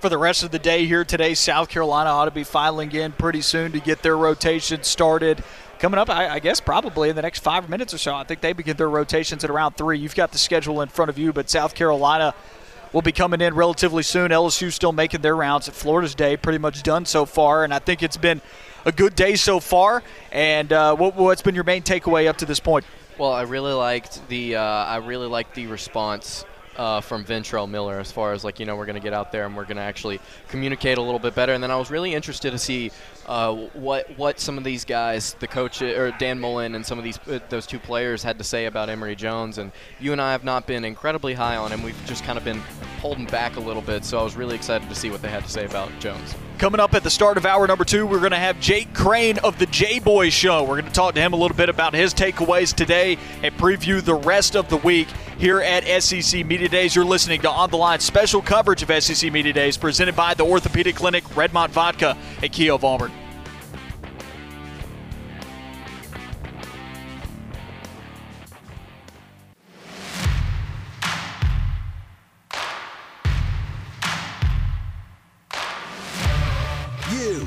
For the rest of the day here today, South Carolina ought to be filing in pretty soon to get their rotation started. Coming up, I, I guess, probably in the next five minutes or so. I think they begin their rotations at around three. You've got the schedule in front of you, but South Carolina will be coming in relatively soon. L S U still making their rounds at Florida's day, pretty much done so far, and I think it's been a good day so far. And uh, what, what's been your main takeaway up to this point? Well, I really liked the uh, I really liked the response uh, from Ventrell Miller as far as, like, you know, we're going to get out there and we're going to actually communicate a little bit better. And then I was really interested to see uh, what what some of these guys, the coach or Dan Mullen and some of these uh, those two players had to say about Emory Jones. And you and I have not been incredibly high on him. We've just kind of been holding back a little bit. So I was really excited to see what they had to say about Jones. Coming up at the start of hour number two, we're going to have Jake Crain of the J-Boy Show. We're going to talk to him a little bit about his takeaways today and preview the rest of the week here at S E C Media Days. You're listening to On the Line, special coverage of S E C Media Days presented by the Orthopedic Clinic, Redmont Vodka, and Kia of Auburn. You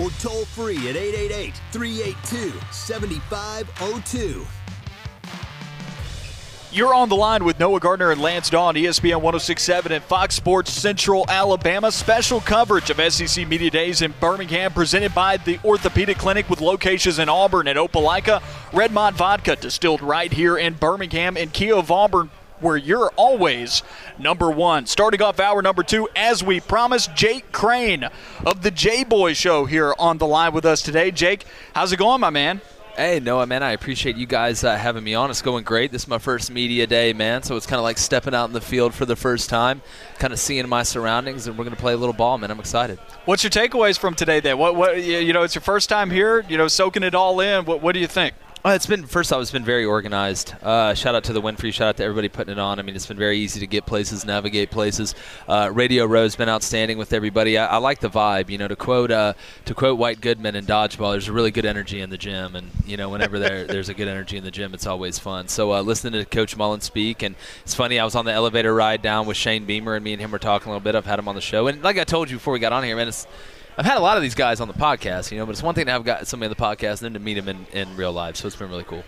or toll free at eight eight eight, three eight two, seven five oh two. You're on the line with Noah Gardner and Lance Dawe on E S P N one oh six point seven and Fox Sports Central Alabama. Special coverage of S E C Media Days in Birmingham presented by the Orthopedic Clinic with locations in Auburn and Opelika. Redmont Vodka distilled right here in Birmingham, and Kia of Auburn, where you're always number one. Starting off hour number two, as we promised, Jake Crain of the J-Boy Show here on the line with us today. Jake, how's it going, my man? Hey, Noah, man, I appreciate you guys uh, having me on. It's going great. This is my first media day, man, so it's kind of like stepping out in the field for the first time, kind of seeing my surroundings, and we're going to play a little ball, man. I'm excited. What's your takeaways from today then? What, what, you know, it's your first time here, you know, soaking it all in. What, what do you think? Uh, it's been, first off, it's been very organized. Uh, shout out to the Winfrey, shout out to everybody putting it on. I mean, it's been very easy to get places, navigate places. Uh, Radio Row's been outstanding with everybody. I, I like the vibe, you know. To quote uh, to quote White Goodman in Dodgeball, there's a really good energy in the gym, and you know, whenever there there's a good energy in the gym, it's always fun. So uh, listening to Coach Mullen speak, and it's funny. I was on the elevator ride down with Shane Beamer, and me and him were talking a little bit. I've had him on the show, and like I told you before we got on here, man, it's. I've had a lot of these guys on the podcast, you know, but it's one thing to have got somebody on the podcast and then to meet them in, in real life, so it's been really cool.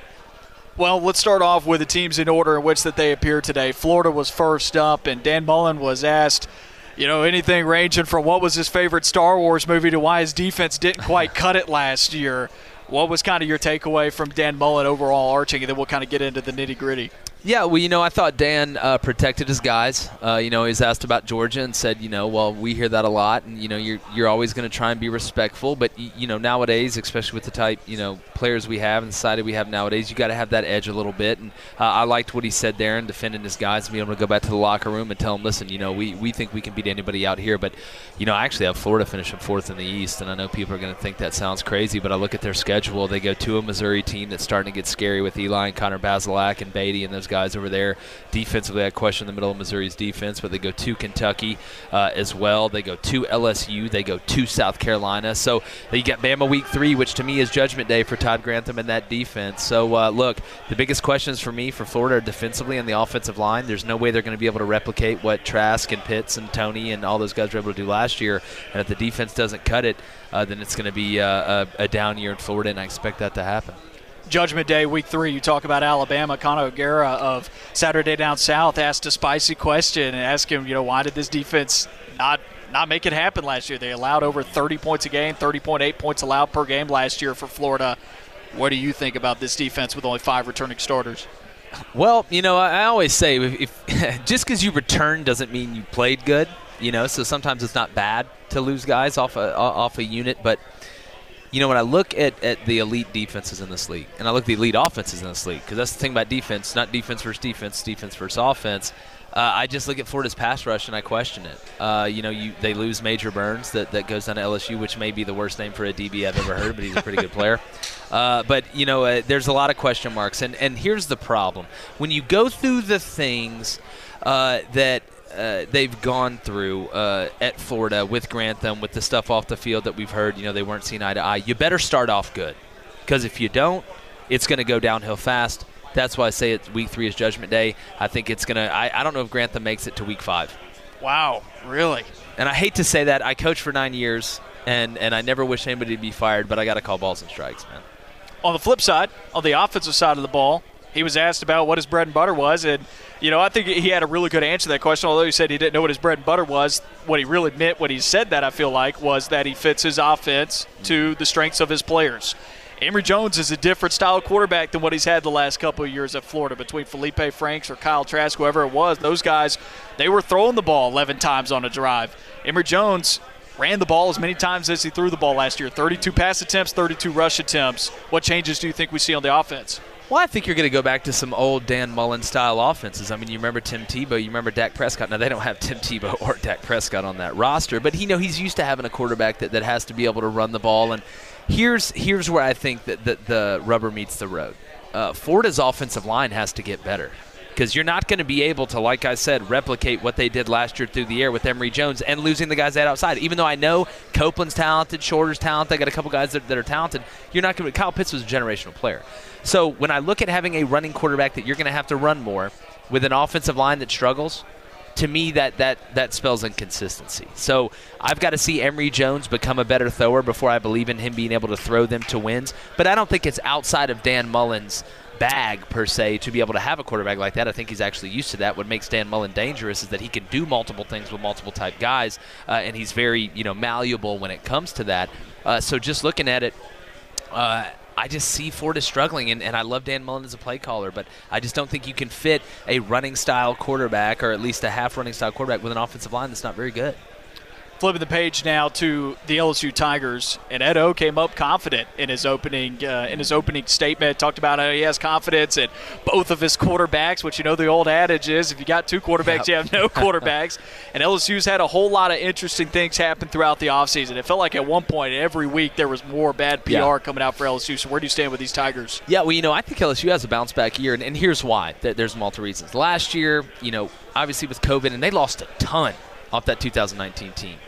Well, let's start off with the teams in order in which that they appear today. Florida was first up, and Dan Mullen was asked, you know, anything ranging from what was his favorite Star Wars movie to why his defense didn't quite cut it last year. What was kind of your takeaway from Dan Mullen overall arching, and then we'll kind of get into the nitty-gritty? Yeah, well, you know, I thought Dan uh, protected his guys. Uh, you know, he's asked about Georgia and said, you know, well, we hear that a lot, and you know, you're you're always going to try and be respectful, but y- you know, nowadays, especially with the type, you know, players we have and the society we have nowadays, you got to have that edge a little bit. And uh, I liked what he said there in defending his guys and being able to go back to the locker room and tell them, listen, you know, we we think we can beat anybody out here, but you know, I actually have Florida finishing fourth in the East, and I know people are going to think that sounds crazy, but I look at their schedule. They go to a Missouri team that's starting to get scary with Eli and Connor Bazelak and Beatty and those guys. guys over there. Defensively, I question the middle of Missouri's defense, but they go to Kentucky uh, as well. They go to L S U. They go to South Carolina. So you got Bama week three, which to me is judgment day for Todd Grantham and that defense. So, uh, look, the biggest questions for me for Florida are defensively and the offensive line. There's no way they're going to be able to replicate what Trask and Pitts and Tony and all those guys were able to do last year. And if the defense doesn't cut it, uh, then it's going to be uh, a, a down year in Florida, and I expect that to happen. Judgment Day, week three, you talk about Alabama. Connor O'Gara of Saturday Down South asked a spicy question and asked him, you know, why did this defense not not make it happen last year? They allowed over thirty points a game, thirty point eight points allowed per game last year for Florida. What do you think about this defense with only five returning starters? Well, you know, I always say if, if just because you return doesn't mean you played good, you know, so sometimes it's not bad to lose guys off a, off a unit, but you know, when I look at, at the elite defenses in this league, and I look at the elite offenses in this league, because that's the thing about defense, not defense versus defense, defense versus offense. Uh, I just look at Florida's pass rush and I question it. Uh, you know, you, they lose Major Burns that, that goes down to L S U, which may be the worst name for a D B I've ever heard, but he's a pretty good player. Uh, but, you know, uh, there's a lot of question marks. And, and here's the problem. When you go through the things uh, that – Uh, they've gone through uh, at Florida with Grantham, with the stuff off the field that we've heard, you know, they weren't seeing eye to eye. You better start off good, because if you don't, it's going to go downhill fast. That's why I say it's week three is Judgment Day. I think it's going to – I don't know if Grantham makes it to week five. Wow, really? And I hate to say that. I coached for nine years, and, and I never wish anybody to be fired, but I got to call balls and strikes, man. On the flip side, on the offensive side of the ball, he was asked about what his bread and butter was, and, you know, I think he had a really good answer to that question. Although he said he didn't know what his bread and butter was, what he really meant when he said that, I feel like, was that he fits his offense to the strengths of his players. Emory Jones is a different style quarterback than what he's had the last couple of years at Florida. Between Felipe Franks or Kyle Trask, whoever it was, those guys, they were throwing the ball eleven times on a drive. Emory Jones ran the ball as many times as he threw the ball last year, thirty-two pass attempts, thirty-two rush attempts. What changes do you think we see on the offense? Well, I think you're going to go back to some old Dan Mullen-style offenses. I mean, you remember Tim Tebow, you remember Dak Prescott. Now, they don't have Tim Tebow or Dak Prescott on that roster, but, you know, he's used to having a quarterback that, that has to be able to run the ball and here's here's where I think that the, the rubber meets the road. Uh, Florida's offensive line has to get better, because you're not going to be able to, like I said, replicate what they did last year through the air with Emory Jones and losing the guys that outside. Even though I know Copeland's talented, Shorter's talented, I got a couple guys that, that are talented, you're not going to – Kyle Pitts was a generational player. So when I look at having a running quarterback that you're going to have to run more with an offensive line that struggles, to me that that that spells inconsistency. So I've got to see Emory Jones become a better thrower before I believe in him being able to throw them to wins. But I don't think it's outside of Dan Mullen's bag, per se, to be able to have a quarterback like that. I think he's actually used to that. What makes Dan Mullen dangerous is that he can do multiple things with multiple type guys, uh, and he's very, you know, malleable when it comes to that. Uh, so just looking at it, uh, I just see Florida struggling, and, and I love Dan Mullen as a play caller, but I just don't think you can fit a running-style quarterback, or at least a half-running-style quarterback, with an offensive line that's not very good. Flipping the page now to the L S U Tigers, and Ed O came up confident in his opening uh, in his opening statement. Talked about how he has confidence in both of his quarterbacks, which, you know, the old adage is, if you got two quarterbacks, yep. you have no quarterbacks. And L S U's had a whole lot of interesting things happen throughout the offseason. It felt like at one point every week there was more bad P R yeah. coming out for L S U. So where do you stand with these Tigers? Yeah, well, you know, I think L S U has a bounce-back year, and, and here's why. There's multiple reasons. Last year, you know, obviously with COVID, and they lost a ton off that two thousand nineteen team.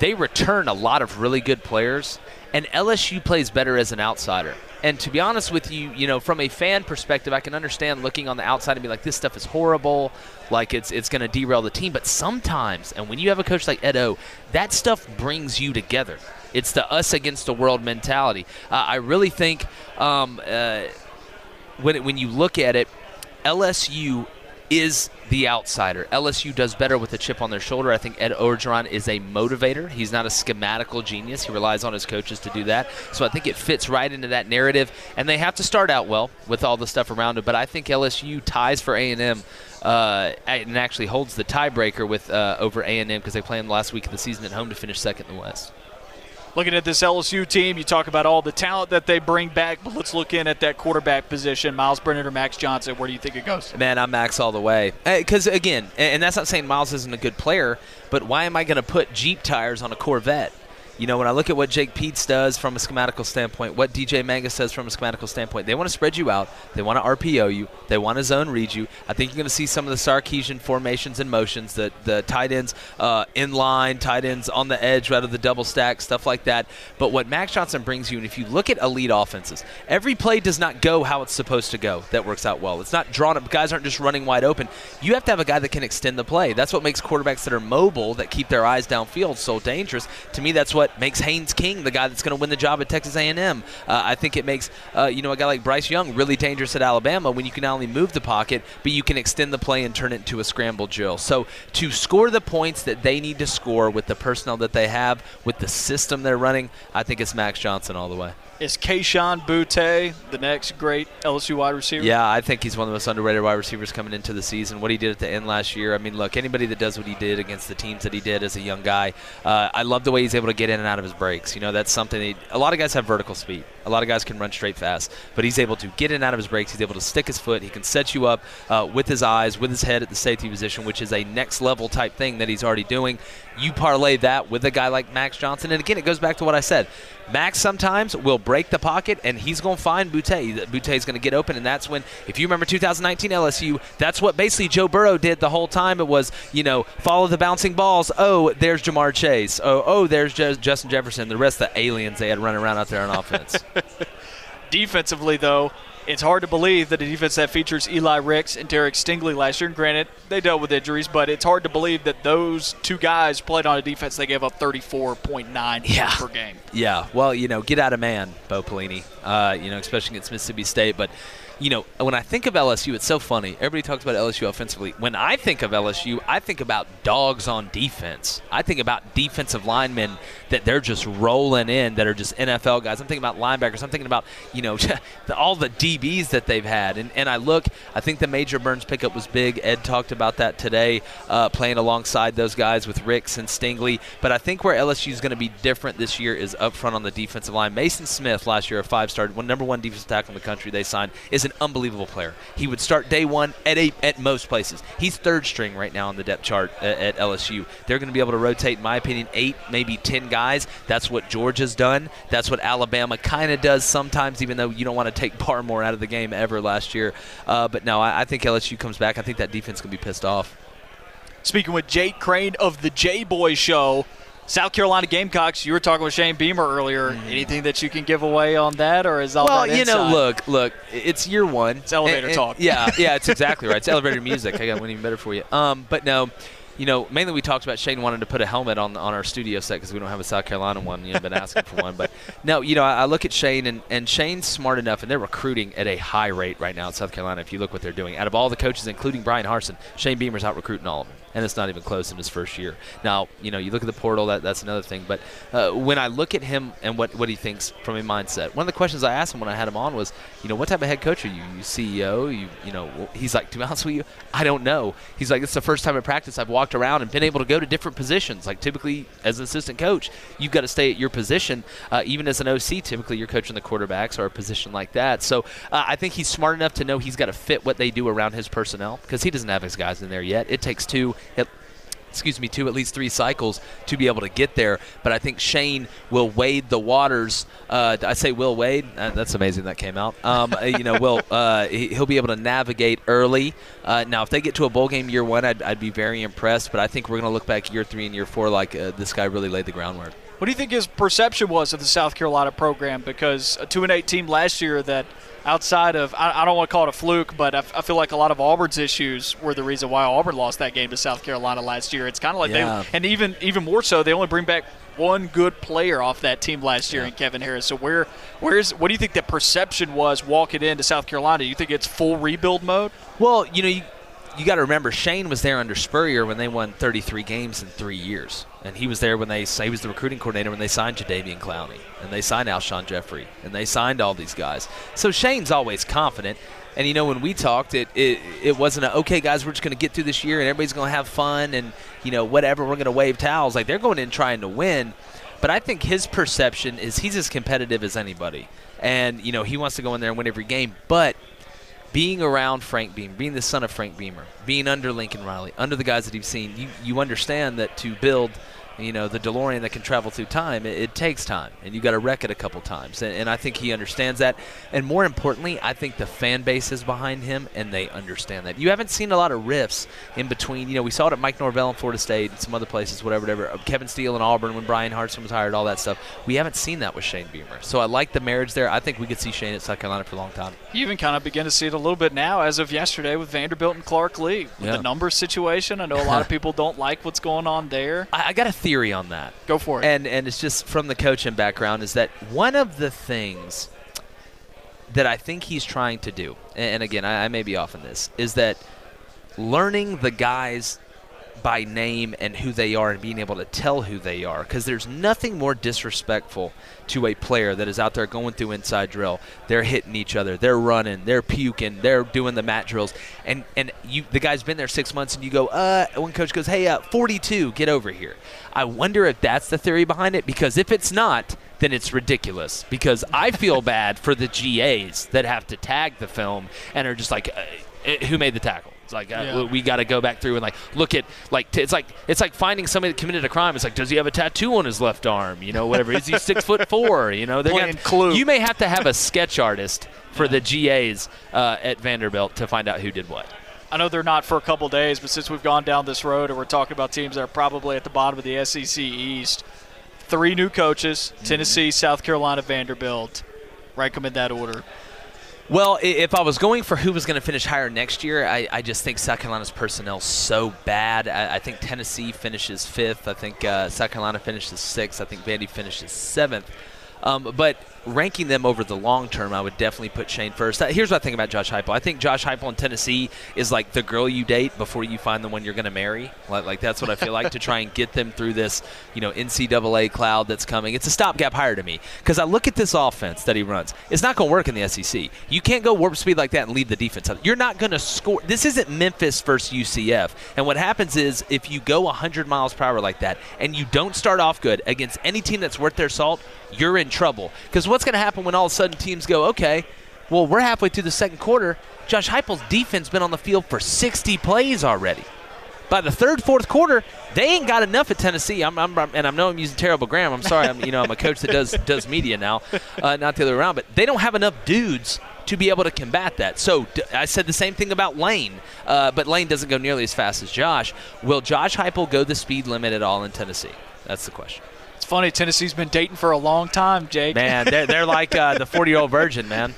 They return a lot of really good players, and L S U plays better as an outsider. And to be honest with you, you know, from a fan perspective, I can understand looking on the outside and be like, this stuff is horrible, like it's it's going to derail the team. But sometimes, and when you have a coach like Ed O, that stuff brings you together. It's the us against the world mentality. Uh, I really think um, uh, when it, when you look at it, L S U is the outsider. L S U does better with a chip on their shoulder. I think Ed Orgeron is a motivator. He's not a schematical genius. He relies on his coaches to do that. So I think it fits right into that narrative. And they have to start out well with all the stuff around it. But I think L S U ties for A and M uh, and actually holds the tiebreaker with uh, over A and M, because they play them last week of the season at home to finish second in the West. Looking at this L S U team, you talk about all the talent that they bring back, but let's look in at that quarterback position. Miles Brennan or Max Johnson, where do you think it goes? Man, I'm Max all the way. Because, again, and that's not saying Miles isn't a good player, but why am I going to put Jeep tires on a Corvette? You know, when I look at what Jake Peets does from a schematical standpoint, what D J Mangus does from a schematical standpoint, they want to spread you out. They want to R P O you. They want to zone read you. I think you're going to see some of the Sarkisian formations and motions, the, the tight ends uh, in line, tight ends on the edge rather than the double stack, stuff like that. But what Max Johnson brings you, and if you look at elite offenses, every play does not go how it's supposed to go. That works out well. It's not drawn up. Guys aren't just running wide open. You have to have a guy that can extend the play. That's what makes quarterbacks that are mobile, that keep their eyes downfield, so dangerous. To me, that's what makes Haynes King the guy that's going to win the job at Texas A and M. Uh, I think it makes uh, you know, a guy like Bryce Young really dangerous at Alabama, when you can not only move the pocket, but you can extend the play and turn it into a scramble drill. So to score the points that they need to score with the personnel that they have, with the system they're running, I think it's Max Johnson all the way. Is Kayshon Boutte the next great L S U wide receiver? Yeah, I think he's one of the most underrated wide receivers coming into the season. What he did at the end last year, I mean, look, anybody that does what he did against the teams that he did as a young guy, uh, I love the way he's able to get in and out of his breaks. You know, that's something that he, a lot of guys have vertical speed. A lot of guys can run straight fast, but he's able to get in and out of his breaks. He's able to stick his foot. He can set you up uh, with his eyes, with his head at the safety position, which is a next-level type thing that he's already doing. You parlay that with a guy like Max Johnson, and again, it goes back to what I said. Max sometimes will break the pocket, and he's going to find Boutte. Boutte's going to get open, and that's when, if you remember two thousand nineteen L S U, that's what basically Joe Burrow did the whole time. It was, you know, follow the bouncing balls. Oh, there's Jamar Chase. Oh, oh, there's Je- Justin Jefferson. The rest of the aliens they had running around out there on offense. Defensively, though, it's hard to believe that a defense that features Eli Ricks and Derek Stingley last year, and granted, they dealt with injuries, but it's hard to believe that those two guys played on a defense they gave up thirty-four point nine yeah. per game. Yeah, well, you know, get out of man, Bo Pelini, uh, you know, especially against Mississippi State. But, you know, when I think of L S U, it's so funny. Everybody talks about L S U offensively. When I think of L S U, I think about dogs on defense. I think about defensive linemen that they're just rolling in, that are just N F L guys. I'm thinking about linebackers. I'm thinking about, you know, all the D Bs that they've had. And and I look, I think the Major Burns pickup was big. Ed talked about that today, uh, playing alongside those guys with Ricks and Stingley. But I think where L S U is going to be different this year is up front on the defensive line. Mason Smith last year, a five-star, number one defensive tackle in the country they signed, is is an unbelievable player. He would start day one at a, at most places. He's third string right now on the depth chart at, at L S U. They're going to be able to rotate, in my opinion, eight, maybe ten guys. That's what Georgia's done. That's what Alabama kind of does sometimes, even though you don't want to take Barmore out of the game ever last year. Uh, but no, I, I think L S U comes back. I think that defense can be pissed off. Speaking with Jake Crain of the J-Boy Show, South Carolina Gamecocks, you were talking with Shane Beamer earlier. Mm-hmm. Anything that you can give away on that, or is all well, that Well, you inside? know, look, look, it's year one. It's elevator and, and, talk. Yeah, yeah, it's exactly right. It's elevator music. I got one even better for you. Um, but no, you know, mainly we talked about Shane wanting to put a helmet on on our studio set because we don't have a South Carolina one. You know, been asking for one. But no, you know, I, I look at Shane, and, and Shane's smart enough, and they're recruiting at a high rate right now in South Carolina if you look what they're doing. Out of all the coaches, including Brian Harsin, Shane Beamer's out recruiting all of them. And it's not even close in his first year. Now, you know, you look at the portal, that, that's another thing. But uh, when I look at him and what, what he thinks from a mindset, one of the questions I asked him when I had him on was, you know, what type of head coach are you? You C E O? You you know, he's like, to be honest with you, I don't know. He's like, it's the first time in practice I've walked around and been able to go to different positions. Like, typically, as an assistant coach, you've got to stay at your position. Uh, even as an O C, typically you're coaching the quarterbacks or a position like that. So uh, I think he's smart enough to know he's got to fit what they do around his personnel because he doesn't have his guys in there yet. It takes two. It, excuse me, two, at least three cycles to be able to get there. But I think Shane will wade the waters. Uh, I say will wade. Uh, that's amazing that came out. Um, you know, will uh, he'll be able to navigate early. Uh, now, if they get to a bowl game year one, I'd, I'd be very impressed. But I think we're going to look back year three and year four like uh, this guy really laid the groundwork. What do you think his perception was of the South Carolina program? Because a two and eight team last year that outside of, I, I don't want to call it a fluke, but I, I feel like a lot of Auburn's issues were the reason why Auburn lost that game to South Carolina last year. It's kind of like yeah. they, and even even more so, they only bring back one good player off that team last year yeah. in Kevin Harris. So where where's what do you think the perception was walking into South Carolina? Do you think it's full rebuild mode? Well, you know, you, you got to remember Shane was there under Spurrier when they won thirty-three games in three years. And he was there when they – he was the recruiting coordinator when they signed Jadeveon Clowney and they signed Alshon Jeffrey and they signed all these guys. So Shane's always confident. And, you know, when we talked, it it, it wasn't a, okay, guys, we're just going to get through this year and everybody's going to have fun and, you know, whatever, we're going to wave towels. Like, they're going in trying to win. But I think his perception is he's as competitive as anybody. And, you know, he wants to go in there and win every game. But – being around Frank Beamer, being the son of Frank Beamer, being under Lincoln Riley, under the guys that you've seen, you, you understand that to build, you know, the DeLorean that can travel through time, it, it takes time, and you got to wreck it a couple times. And, and I think he understands that. And more importantly, I think the fan base is behind him, and they understand that. You haven't seen a lot of rifts in between. You know, we saw it at Mike Norvell in Florida State and some other places, whatever, whatever. Kevin Steele in Auburn when Brian Harsin was hired, all that stuff. We haven't seen that with Shane Beamer. So I like the marriage there. I think we could see Shane at South Carolina for a long time. You even kind of begin to see it a little bit now as of yesterday with Vanderbilt and Clark Lee. With yeah. the numbers situation, I know a lot of people don't like what's going on there. I, I got to think theory on that. Go for it. And and it's just from the coaching background is that one of the things that I think he's trying to do, and, and again, I, I may be off on this, is that learning the guys by name and who they are and being able to tell who they are, because there's nothing more disrespectful to a player that is out there going through inside drill. They're hitting each other. They're running. They're puking. They're doing the mat drills. And and you the guy's been there six months, and you go, uh, one coach goes, hey, uh, forty-two, get over here. I wonder if that's the theory behind it, because if it's not, then it's ridiculous, because I feel bad for the G As that have to tag the film and are just like, uh, who made the tackle? It's like uh, yeah. we got to go back through and like look at like t- it's like it's like finding somebody that committed a crime. It's like, does he have a tattoo on his left arm? You know, whatever. Is he six foot four? You know, they're gonna Clue. You may have to have a sketch artist for yeah. the G As uh, at Vanderbilt to find out who did what. I know they're not for a couple days, but since we've gone down this road and we're talking about teams that are probably at the bottom of the S E C East, three new coaches: mm-hmm. Tennessee, South Carolina, Vanderbilt. Rank them in that order. Well, if I was going for who was going to finish higher next year, I, I just think South Carolina's personnel is so bad. I, I think Tennessee finishes fifth. I think uh, South Carolina finishes sixth. I think Vandy finishes seventh. Um, but ranking them over the long term, I would definitely put Shane first. Here's what I think about Josh Heupel. I think Josh Heupel in Tennessee is like the girl you date before you find the one you're going to marry. Like, like that's what I feel like to try and get them through this, you know, N C double A cloud that's coming. It's a stopgap hire to me, because I look at this offense that he runs. It's not going to work in the S E C. You can't go warp speed like that and leave the defense out. You're not going to score. This isn't Memphis versus U C F. And what happens is if you go one hundred miles per hour like that and you don't start off good against any team that's worth their salt, you're in trouble. Because what's going to happen when all of a sudden teams go, okay, Well, we're halfway through the second quarter. Josh Heupel's defense been on the field for sixty plays already. By the third, fourth quarter, they ain't got enough at Tennessee. I'm, I'm, I'm, and I know I'm using terrible grammar. I'm sorry. I'm, you know, I'm a coach that does does media now, uh, not the other way around. But they don't have enough dudes to be able to combat that. So d- I said the same thing about Lane, uh, but Lane doesn't go nearly as fast as Josh. Will Josh Heupel go the speed limit at all in Tennessee? That's the question. It's funny. Tennessee's been dating for a long time, Jake. Man, they're, they're like uh, the forty-year-old virgin, man.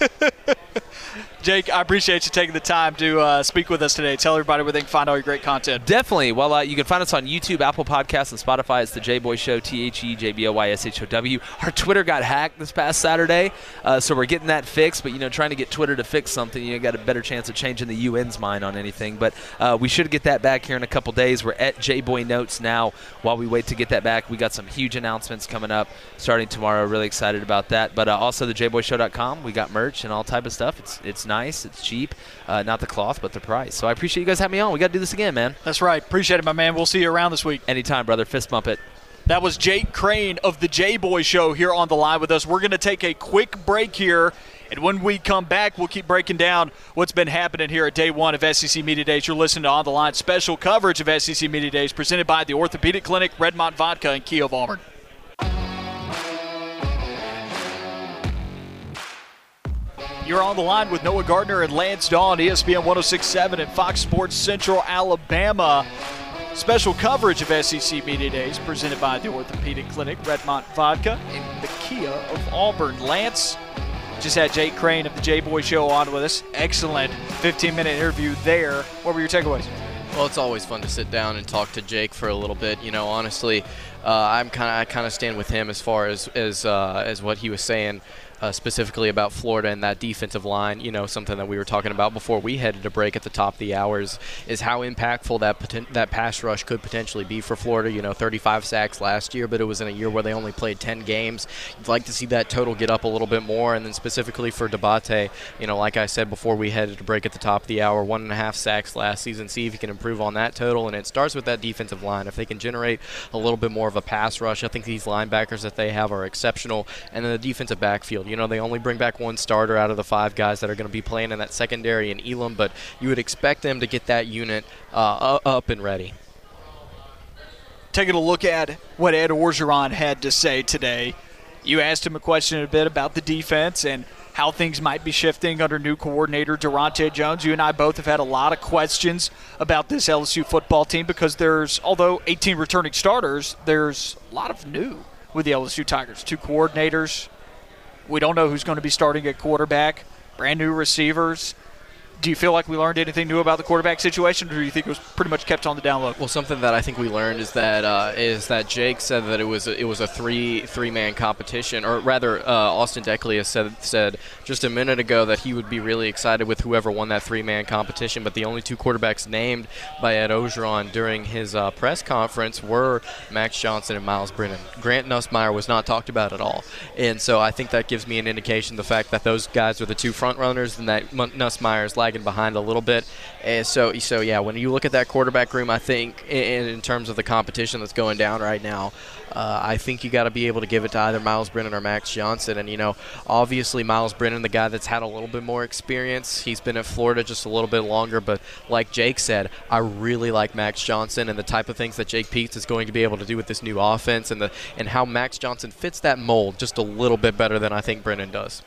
Jake, I appreciate you taking the time to uh, speak with us today. Tell everybody where they can find all your great content. Definitely. Well, uh, you can find us on YouTube, Apple Podcasts, and Spotify. It's the J-Boy Show, T H E J B O Y S H O W. Our Twitter got hacked this past Saturday, uh, so we're getting that fixed. But, you know, trying to get Twitter to fix something, you know, got a better chance of changing the U N's mind on anything. But uh, we should get that back here in a couple days. We're at J-Boy Notes now while we wait to get that back. We got some huge announcements coming up starting tomorrow. Really excited about that. But uh, also the J Boy Show dot com. We got merch and all type of stuff. It's, it's nice. Nice, it's cheap, uh, not the cloth, but the price. So I appreciate you guys having me on. We got to do this again, man. That's right. Appreciate it, my man. We'll see you around this week. Anytime, brother. Fist bump it. That was Jake Crain of the J-Boy Show here on the line with us. We're going to take a quick break here, and when we come back, we'll keep breaking down what's been happening here at day one of S E C Media Days. You're listening to On the Line, special coverage of S E C Media Days presented by the Orthopedic Clinic, Redmont Vodka, and Kia of Auburn. You're on the line with Noah Gardner and Lance Dawe on E S P N one oh six point seven and Fox Sports Central Alabama. Special coverage of S E C Media Days presented by the Orthopedic Clinic, Redmont Vodka, and the Kia of Auburn. Lance, just had Jake Crain of the J-Boy Show on with us. Excellent fifteen-minute interview there. What were your takeaways? Well, it's always fun to sit down and talk to Jake for a little bit. You know, honestly, uh, I'm kind of I kind of stand with him as far as as uh, as what he was saying. Uh, specifically about Florida and that defensive line, you know, something that we were talking about before we headed to break at the top of the hours is how impactful that poten- that pass rush could potentially be for Florida. You know, thirty-five sacks last year, but it was in a year where they only played ten games. You'd like to see that total get up a little bit more, and then specifically for Diabate, you know, like I said before we headed to break at the top of the hour, one and a half sacks last season. See if you can improve on that total, and it starts with that defensive line. If they can generate a little bit more of a pass rush, I think these linebackers that they have are exceptional, and then the defensive backfield. You know, they only bring back one starter out of the five guys that are going to be playing in that secondary in Elam, but you would expect them to get that unit uh, up and ready. Taking a look at what Ed Orgeron had to say today, you asked him a question a bit about the defense and how things might be shifting under new coordinator Daronte Jones. You and I both have had a lot of questions about this L S U football team because there's, although eighteen returning starters, there's a lot of new with the L S U Tigers. Two coordinators. We don't know who's going to be starting at quarterback, brand new receivers. Do you feel like we learned anything new about the quarterback situation, or do you think it was pretty much kept on the down low? Well, something that I think we learned is that uh, is that Jake said that it was a, it was a three three man competition, or rather, uh, Austin Deculus said said just a minute ago that he would be really excited with whoever won that three man competition. But the only two quarterbacks named by Ed Orgeron during his uh, press conference were Max Johnson and Miles Brennan. Grant Nussmeier was not talked about at all, and so I think that gives me an indication the fact that those guys are the two front runners, and that Nussmeier's last. Behind a little bit, and so so yeah. When you look at that quarterback room, I think in, in terms of the competition that's going down right now, uh, I think you got to be able to give it to either Miles Brennan or Max Johnson. And you know, obviously Miles Brennan, the guy that's had a little bit more experience, he's been at Florida just a little bit longer. But like Jake said, I really like Max Johnson and the type of things that Jake Peets is going to be able to do with this new offense, and the and how Max Johnson fits that mold just a little bit better than I think Brennan does.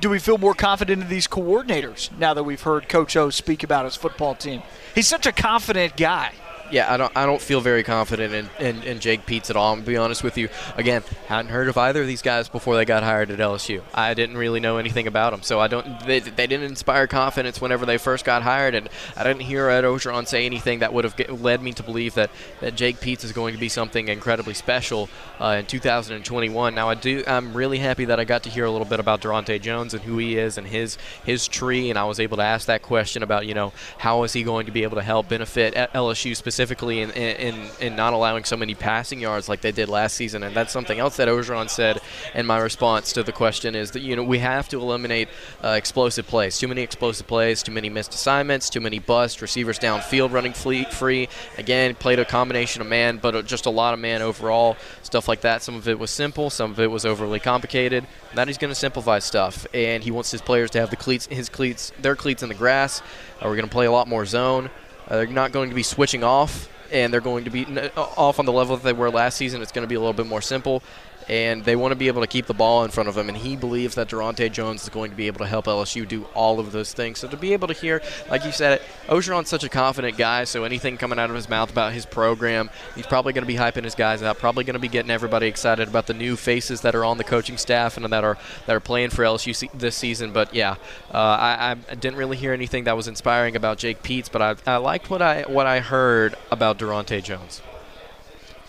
Do we feel more confident in these coordinators now that we've heard Coach O speak about his football team? He's such a confident guy. Yeah, I don't I don't feel very confident in, in, in Jake Peets at all, I'm going to be honest with you. Again, hadn't heard of either of these guys before they got hired at L S U. I didn't really know anything about them, so I don't. They, they didn't inspire confidence whenever they first got hired, and I didn't hear Ed Orgeron say anything that would have get, led me to believe that, that Jake Peets is going to be something incredibly special uh, in two thousand twenty-one. Now, I do, I'm really happy that I got to hear a little bit about Daronte Jones and who he is and his his tree, and I was able to ask that question about, you know, how is he going to be able to help benefit L S U specifically specifically in, in, in not allowing so many passing yards like they did last season. And that's something else that Orgeron said in my response to the question is that, you know, we have to eliminate uh, explosive plays. Too many explosive plays, too many missed assignments, too many busts, receivers downfield running free. Again, played a combination of man, but just a lot of man overall, stuff like that. Some of it was simple, some of it was overly complicated. Now he's going to simplify stuff, and he wants his players to have the cleats, his cleats, their cleats in the grass. Uh, we're going to play a lot more zone. Uh, they're not going to be switching off, and they're going to be off on the level that they were last season. It's going to be a little bit more simple, and they want to be able to keep the ball in front of them, and he believes that Daronte Jones is going to be able to help L S U do all of those things. So to be able to hear, like you said, Orgeron's such a confident guy, so anything coming out of his mouth about his program, he's probably going to be hyping his guys out, probably going to be getting everybody excited about the new faces that are on the coaching staff and that are that are playing for L S U this season. But, yeah, uh, I, I didn't really hear anything that was inspiring about Jake Peets, but I, I liked what I, what I heard about Daronte Jones.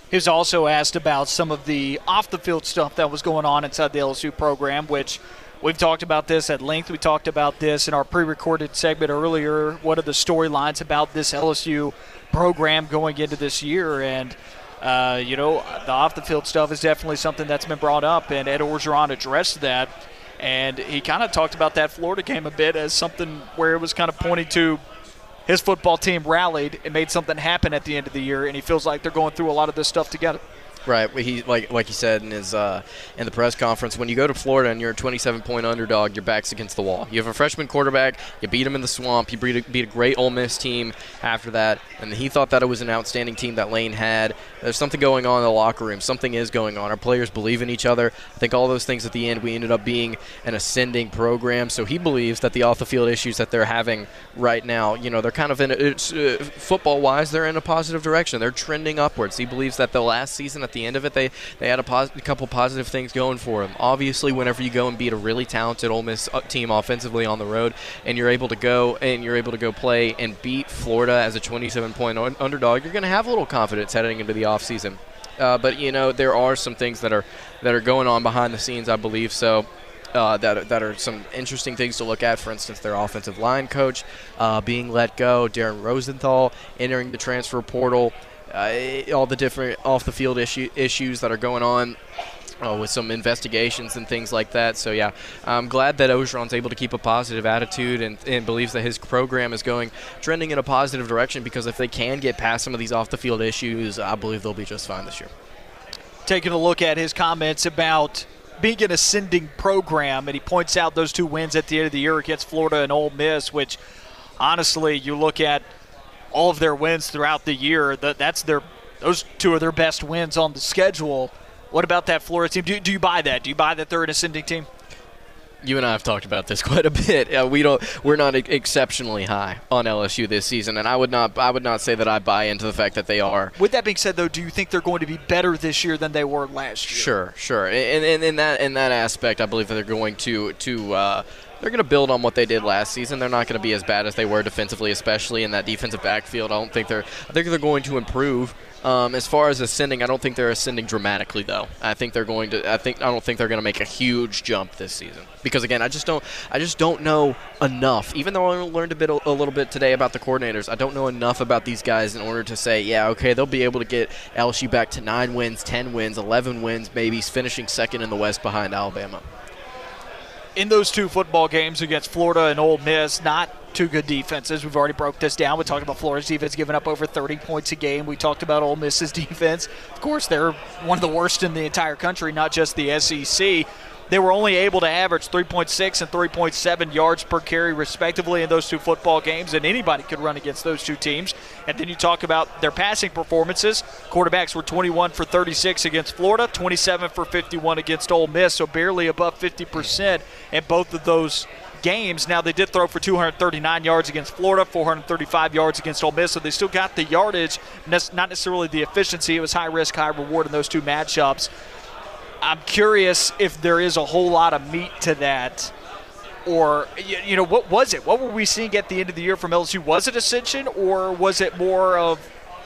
He was also asked about some of the off-the-field stuff that was going on inside the L S U program, which we've talked about this at length. We talked about this in our pre-recorded segment earlier. What are the storylines about this L S U program going into this year? And, uh, you know, the off-the-field stuff is definitely something that's been brought up, and Ed Orgeron addressed that. And he kind of talked about that Florida game a bit as something where it was kind of pointing to his football team rallied and made something happen at the end of the year, and he feels like they're going through a lot of this stuff together. Right. He like like he said in his uh, in the press conference, when you go to Florida and you're a twenty-seven point underdog, your back's against the wall. You have a freshman quarterback. You beat him in the swamp. You beat a, beat a great Ole Miss team after that, and he thought that it was an outstanding team that Lane had. There's something going on in the locker room. Something is going on. Our players believe in each other. I think all those things at the end, we ended up being an ascending program. So he believes that the off-the-field issues that they're having right now, you know, they're kind of in a, uh, football-wise, they're in a positive direction. They're trending upwards. He believes that the last season, at the end of it, they, they had a, pos a couple positive things going for them. Obviously, whenever you go and beat a really talented Ole Miss team offensively on the road, and you're able to go and you're able to go play and beat Florida as a twenty-seven point underdog, you're going to have a little confidence heading into the offseason. Uh, but you know, there are some things that are that are going on behind the scenes, I believe. So. Uh, that, that are some interesting things to look at. For instance, their offensive line coach uh, being let go, Darren Rosenthal entering the transfer portal, uh, all the different off-the-field issue, issues that are going on uh, with some investigations and things like that. So, yeah, I'm glad that Orgeron's able to keep a positive attitude and, and believes that his program is going trending in a positive direction, because if they can get past some of these off-the-field issues, I believe they'll be just fine this year. Taking a look at his comments about being an ascending program, and he points out those two wins at the end of the year against Florida and Ole Miss, which honestly, you look at all of their wins throughout the year, that that's their those two are their best wins on the schedule. What about that Florida team? Do, do you buy that? Do you buy that they're an ascending team? You and I have talked about this quite a bit. Uh, we don't, we're not e- exceptionally high on L S U this season, and I would not, I would not say that I buy into the fact that they are. With that being said, though, do you think they're going to be better this year than they were last year? Sure, sure. And in, in, in that, in that aspect, I believe that they're going to to. Uh, They're going to build on what they did last season. They're not going to be as bad as they were defensively, especially in that defensive backfield. I don't think they're. I think they're going to improve. Um, as far as ascending, I don't think they're ascending dramatically, though. I think they're going to. I think. I don't think they're going to make a huge jump this season, because again, I just don't. I just don't know enough. Even though I learned a bit, a little bit today about the coordinators, I don't know enough about these guys in order to say, yeah, okay, they'll be able to get L S U back to nine wins, ten wins, eleven wins, maybe finishing second in the West behind Alabama. In those two football games against Florida and Ole Miss, not two good defenses. We've already broke this down. We talked about Florida's defense giving up over thirty points a game. We talked about Ole Miss's defense. Of course, they're one of the worst in the entire country, not just the S E C. They were only able to average three point six and three point seven yards per carry, respectively, in those two football games, and anybody could run against those two teams. And then you talk about their passing performances. Quarterbacks were twenty-one for thirty-six against Florida, twenty-seven for fifty-one against Ole Miss, so barely above fifty percent in both of those games. Now, they did throw for two hundred thirty-nine yards against Florida, four hundred thirty-five yards against Ole Miss, so they still got the yardage, not necessarily the efficiency. It was high risk, high reward in those two matchups. I'm curious if there is a whole lot of meat to that, or, you know, what was it? What were we seeing at the end of the year from L S U? Was it ascension, or was it more of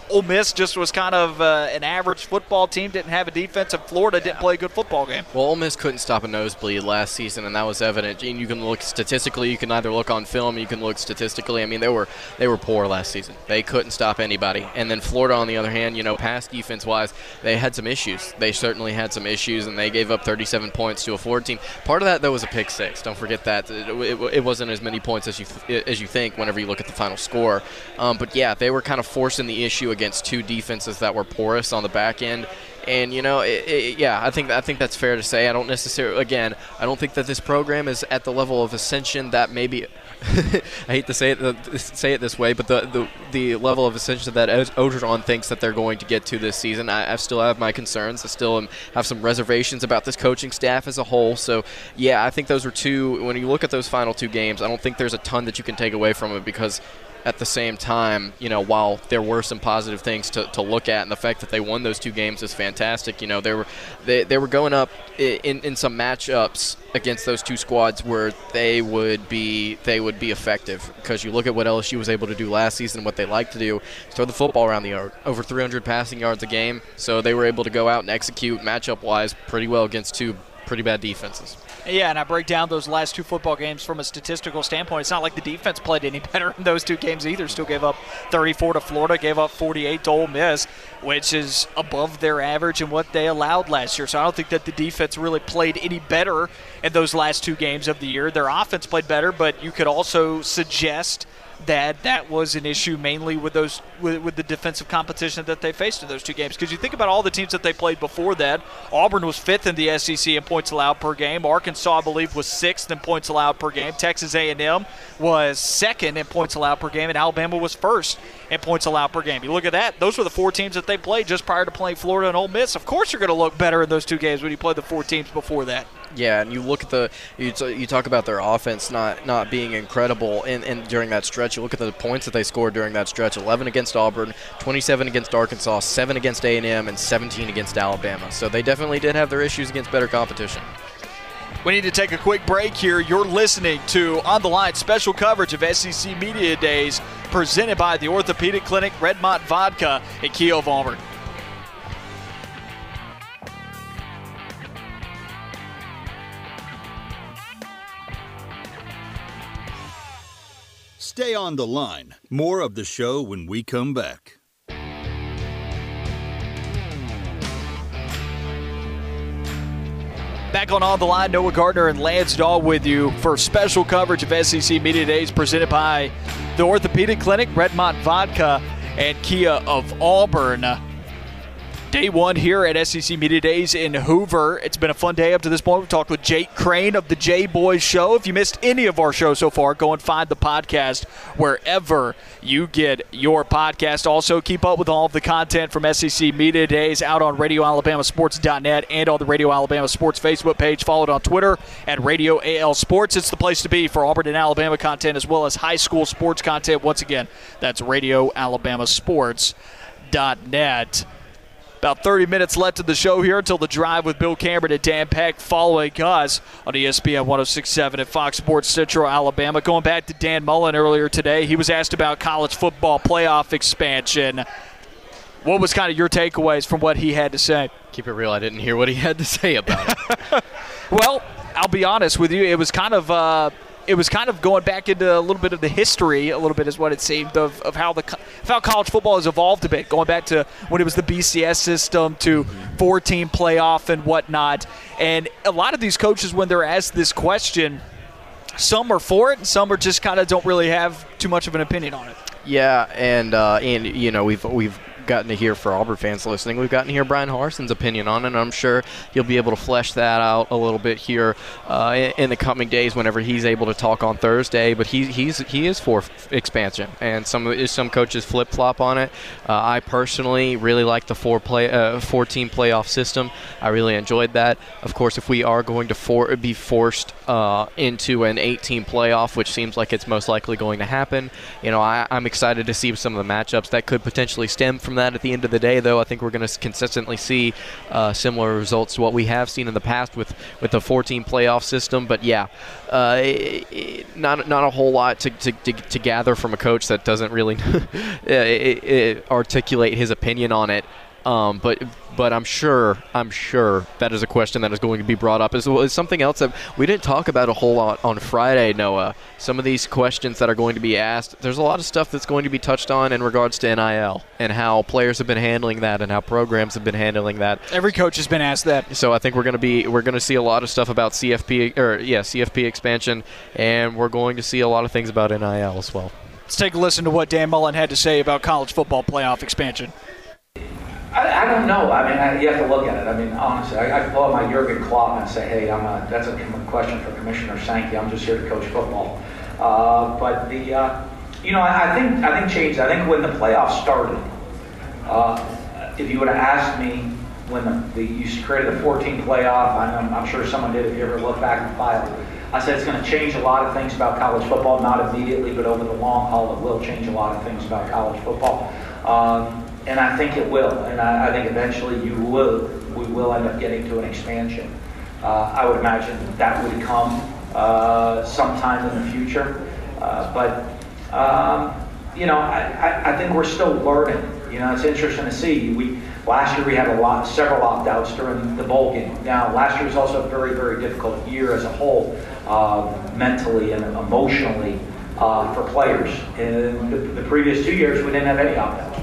Ole Miss just was kind of uh, an average football team, didn't have a defense, and Florida didn't play a good football game. Well, Ole Miss couldn't stop a nosebleed last season, and that was evident. And you can look statistically, you can either look on film, you can look statistically. I mean, they were they were poor last season. They couldn't stop anybody. And then Florida, on the other hand, you know, pass defense-wise, they had some issues. They certainly had some issues, and they gave up thirty-seven points to a Florida team. Part of that, though, was a pick six. Don't forget that. It, it, it wasn't as many points as you as you think whenever you look at the final score. Um, but, yeah, they were kind of forcing the issue against two defenses that were porous on the back end. And, you know, it, it, yeah, I think I think that's fair to say. I don't necessarily, again, I don't think that this program is at the level of ascension that maybe – I hate to say it say it this way, but the the, the level of ascension that Ed Orgeron thinks that they're going to get to this season, I, I still have my concerns. I still am, have some reservations about this coaching staff as a whole. So, yeah, I think those are two – when you look at those final two games, I don't think there's a ton that you can take away from it because – at the same time, you know, while there were some positive things to, to look at, and the fact that they won those two games is fantastic. You know, they were they, they were going up in, in some matchups against those two squads where they would be they would be effective, because you look at what L S U was able to do last season, what they like to do is throw the football around the yard, over three hundred passing yards a game. So they were able to go out and execute matchup-wise pretty well against two pretty bad defenses. Yeah, and I break down those last two football games from a statistical standpoint. It's not like the defense played any better in those two games either. Still gave up thirty-four to Florida, gave up forty-eight to Ole Miss, which is above their average and what they allowed last year. So I don't think that the defense really played any better in those last two games of the year. Their offense played better, but you could also suggest that that was an issue mainly with those with, with the defensive competition that they faced in those two games. Because you think about all the teams that they played before that. Auburn was fifth in the S E C in points allowed per game. Arkansas, I believe, was sixth in points allowed per game. Texas A and M was second in points allowed per game, and Alabama was first in points allowed per game. You look at that, those were the four teams that they played just prior to playing Florida and Ole Miss. Of course you're going to look better in those two games when you play the four teams before that. Yeah, and you look at the you, t- you talk about their offense not, not being incredible in, in during that stretch. You look at the points that they scored during that stretch: eleven against Auburn, twenty-seven against Arkansas, seven against A and M, and seventeen against Alabama. So they definitely did have their issues against better competition. We need to take a quick break here. You're listening to On the Line, special coverage of S E C Media Days presented by the Orthopedic Clinic, Redmont Vodka, and Kia of Auburn. Stay on the line. More of the show when we come back. Back on On the Line, Noah Gardner and Lance Dawe with you for special coverage of S E C Media Days presented by the Orthopedic Clinic, Redmont Vodka, and Kia of Auburn. Day one here at S E C Media Days in Hoover. It's been a fun day up to this point. We've talked with Jake Crain of the J-Boys Show. If you missed any of our show so far, go and find the podcast wherever you get your podcast. Also, keep up with all of the content from S E C Media Days out on radio alabama sports dot net and on the Radio Alabama Sports Facebook page. Follow it on Twitter at Radio A L Sports. It's the place to be for Auburn and Alabama content as well as high school sports content. Once again, that's radio alabama sports dot net. About thirty minutes left of the show here until the drive with Bill Cameron and Dan Peck following us on E S P N one oh six point seven at Fox Sports Central Alabama. Going back to Dan Mullen earlier today, he was asked about college football playoff expansion. What was kind of your takeaways from what he had to say? Keep it real, I didn't hear what he had to say about it. Well, I'll be honest with you, it was kind of uh, it was kind of going back into a little bit of the history, a little bit is what it seemed, of, of how the of how college football has evolved a bit, going back to when it was the B C S system to four-team playoff and whatnot. And a lot of these coaches, when they're asked this question, some are for it and some are just kind of don't really have too much of an opinion on it. Yeah, and, uh, and you know, we've we've – gotten to hear, for Auburn fans listening, we've gotten to hear Brian Harsin's opinion on it, and I'm sure he'll be able to flesh that out a little bit here uh, in, in the coming days whenever he's able to talk on Thursday. But he he's he is for expansion, and some some coaches flip-flop on it. Uh, I personally really like the four play uh, four-team playoff system. I really enjoyed that. Of course, if we are going to for, be forced uh, into an eight-team playoff, which seems like it's most likely going to happen, you know, I, I'm excited to see some of the matchups that could potentially stem from from that at the end of the day, though, I think we're going to consistently see uh, similar results to what we have seen in the past with with the four-team playoff system. But yeah, uh, it, it, not not a whole lot to, to, to, to gather from a coach that doesn't really it, it articulate his opinion on it. Um, but but I'm sure I'm sure that is a question that is going to be brought up, as well as something else that we didn't talk about a whole lot on Friday, Noah. Some of these questions that are going to be asked, there's a lot of stuff that's going to be touched on in regards to N I L and how players have been handling that and how programs have been handling that. Every coach has been asked that. So I think we're going to be we're going to see a lot of stuff about C F P or yeah C F P expansion, and we're going to see a lot of things about N I L as well. Let's take a listen to what Dan Mullen had to say about college football playoff expansion. I, I don't know. I mean, I, you have to look at it. I mean, honestly, I, I could blow up my Jurgen Klopp and say, hey, I'm a, that's a question for Commissioner Sankey. I'm just here to coach football. Uh, but the, uh, you know, I, I think I think change. I think when the playoffs started, uh, if you would have asked me when the, the you created the fourteen playoff, I'm, I'm sure someone did. If you ever look back and file it, I said it's going to change a lot of things about college football. Not immediately, but over the long haul, it will change a lot of things about college football. Um, And I think it will, and I, I think eventually you will. We will end up getting to an expansion. Uh, I would imagine that would come uh, sometime in the future. Uh, but um, you know, I, I, I think we're still learning. You know, it's interesting to see. We last year we had a lot, several opt-outs during the bowl game. Now, last year was also a very, very difficult year as a whole, uh, mentally and emotionally uh, for players. And the, the previous two years, we didn't have any opt-outs.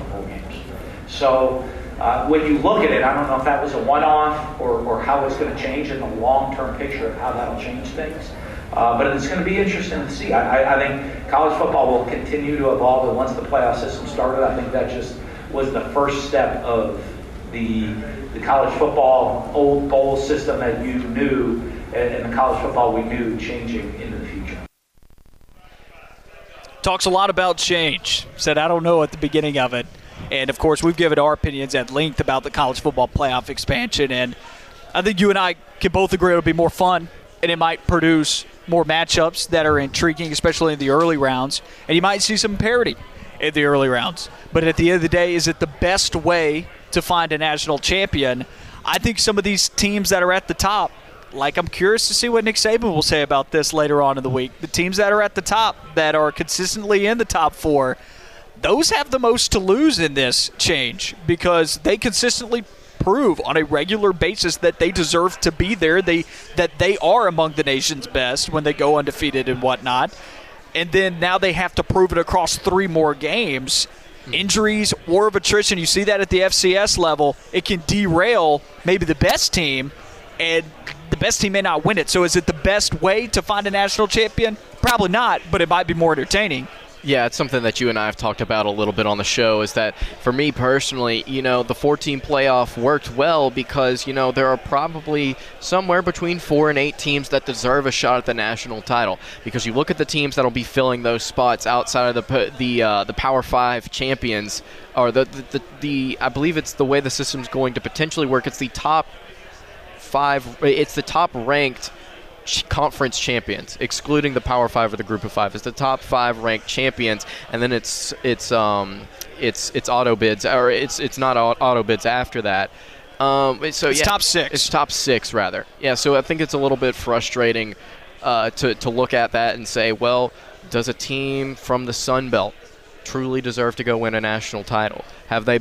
So uh, when you look at it, I don't know if that was a one-off or, or how it's going to change in the long-term picture of how that'll change things. Uh, but it's going to be interesting to see. I, I think college football will continue to evolve, and once the playoff system started, I think that just was the first step of the, the college football old bowl system that you knew and, and the college football we knew changing into the future. Talks a lot about change. Said, I don't know at the beginning of it. And, of course, we've given our opinions at length about the college football playoff expansion. And I think you and I can both agree it'll be more fun, and it might produce more matchups that are intriguing, especially in the early rounds. And you might see some parity in the early rounds. But at the end of the day, is it the best way to find a national champion? I think some of these teams that are at the top, like I'm curious to see what Nick Saban will say about this later on in the week. The teams that are at the top that are consistently in the top four, those have the most to lose in this change because they consistently prove on a regular basis that they deserve to be there, they that they are among the nation's best when they go undefeated and whatnot. And then now they have to prove it across three more games. Injuries, war of attrition, you see that at the F C S level. It can derail maybe the best team, and the best team may not win it. So is it the best way to find a national champion? Probably not, but it might be more entertaining. Yeah, it's something that you and I have talked about a little bit on the show is that for me personally, you know, the four-team playoff worked well because, you know, there are probably somewhere between four and eight teams that deserve a shot at the national title because you look at the teams that will be filling those spots outside of the the uh, the Power Five champions or the the, the, the I believe it's the way the system's going to potentially work. It's the top five. It's the top-ranked conference champions, excluding the Power Five or the Group of Five. It's the top five ranked champions, and then it's it's um it's it's auto bids or it's it's not auto bids after that. Um, so it's yeah, top six. It's top six rather. Yeah. So I think it's a little bit frustrating uh, to to look at that and say, well, does a team from the Sun Belt truly deserve to go win a national title? Have they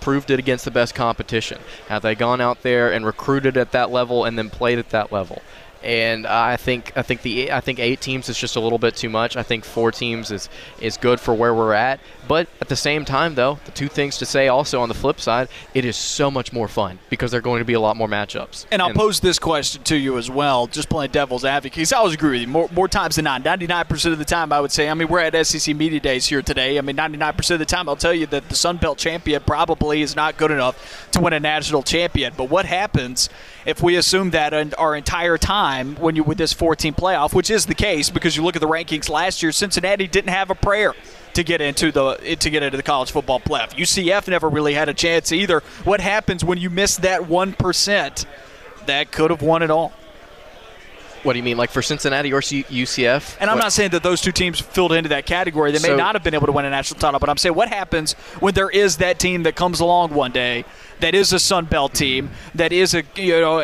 proved it against the best competition? Have they gone out there and recruited at that level and then played at that level? And I think I think the I think eight teams is just a little bit too much. I think four teams is is good for where we're at. But at the same time, though, the two things to say also on the flip side, it is so much more fun because there are going to be a lot more matchups. And I'll and pose this question to you as well, just playing devil's advocate. Because I always agree with you more more times than not. ninety-nine percent of the time, I would say. I mean, we're at S E C Media Days here today. I mean, ninety-nine percent of the time, I'll tell you that the Sun Belt champion probably is not good enough to win a national champion. But what happens if we assume that our entire time? When you with this four-team playoff, which is the case because you look at the rankings last year, Cincinnati didn't have a prayer to get into the to get into the college football playoff. U C F never really had a chance either. What happens when you miss that one percent that could have won it all? What do you mean, like for Cincinnati or U C F? And I'm what? not saying that those two teams filled into that category. They may so, not have been able to win a national title, but I'm saying what happens when there is that team that comes along one day that is a Sun Belt team, that is a you know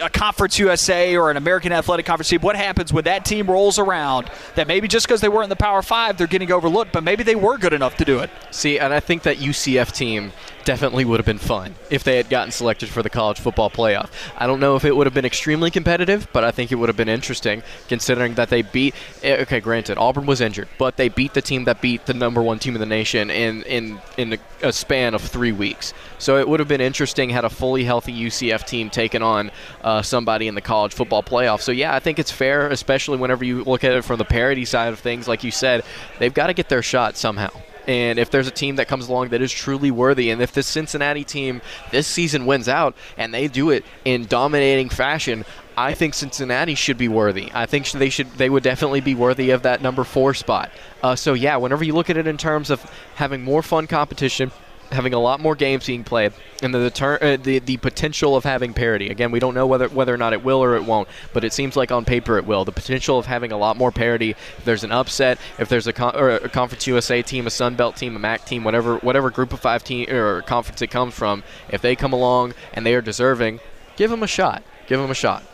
a Conference U S A or an American Athletic Conference team. What happens when that team rolls around that maybe just because they weren't in the Power Five, they're getting overlooked, but maybe they were good enough to do it? See, and I think that U C F team definitely would have been fun if they had gotten selected for the college football playoff. I don't know if it would have been extremely competitive, but I think it would have been interesting considering that they beat – okay, granted, Auburn was injured, but they beat the team that beat the number one team in the nation in, in, in a span of three weeks. So it would have been interesting had a fully healthy U C F team taken on uh, somebody in the college football playoff. So, yeah, I think it's fair, especially whenever you look at it from the parity side of things. Like you said, they've got to get their shot somehow. And if there's a team that comes along that is truly worthy, and if this Cincinnati team this season wins out and they do it in dominating fashion, I think Cincinnati should be worthy. I think they should. They would definitely be worthy of that number four spot. Uh, so, yeah, whenever you look at it in terms of having more fun competition, having a lot more games being played, and the deter- uh, the, the potential of having parity. Again, we don't know whether whether or not it will or it won't, but it seems like on paper it will. The potential of having a lot more parity. If there's an upset, if there's a, con- or a Conference U S A team, a Sun Belt team, a MAC team, whatever whatever group of five team or conference it comes from, if they come along and they are deserving, give them a shot. Give them a shot.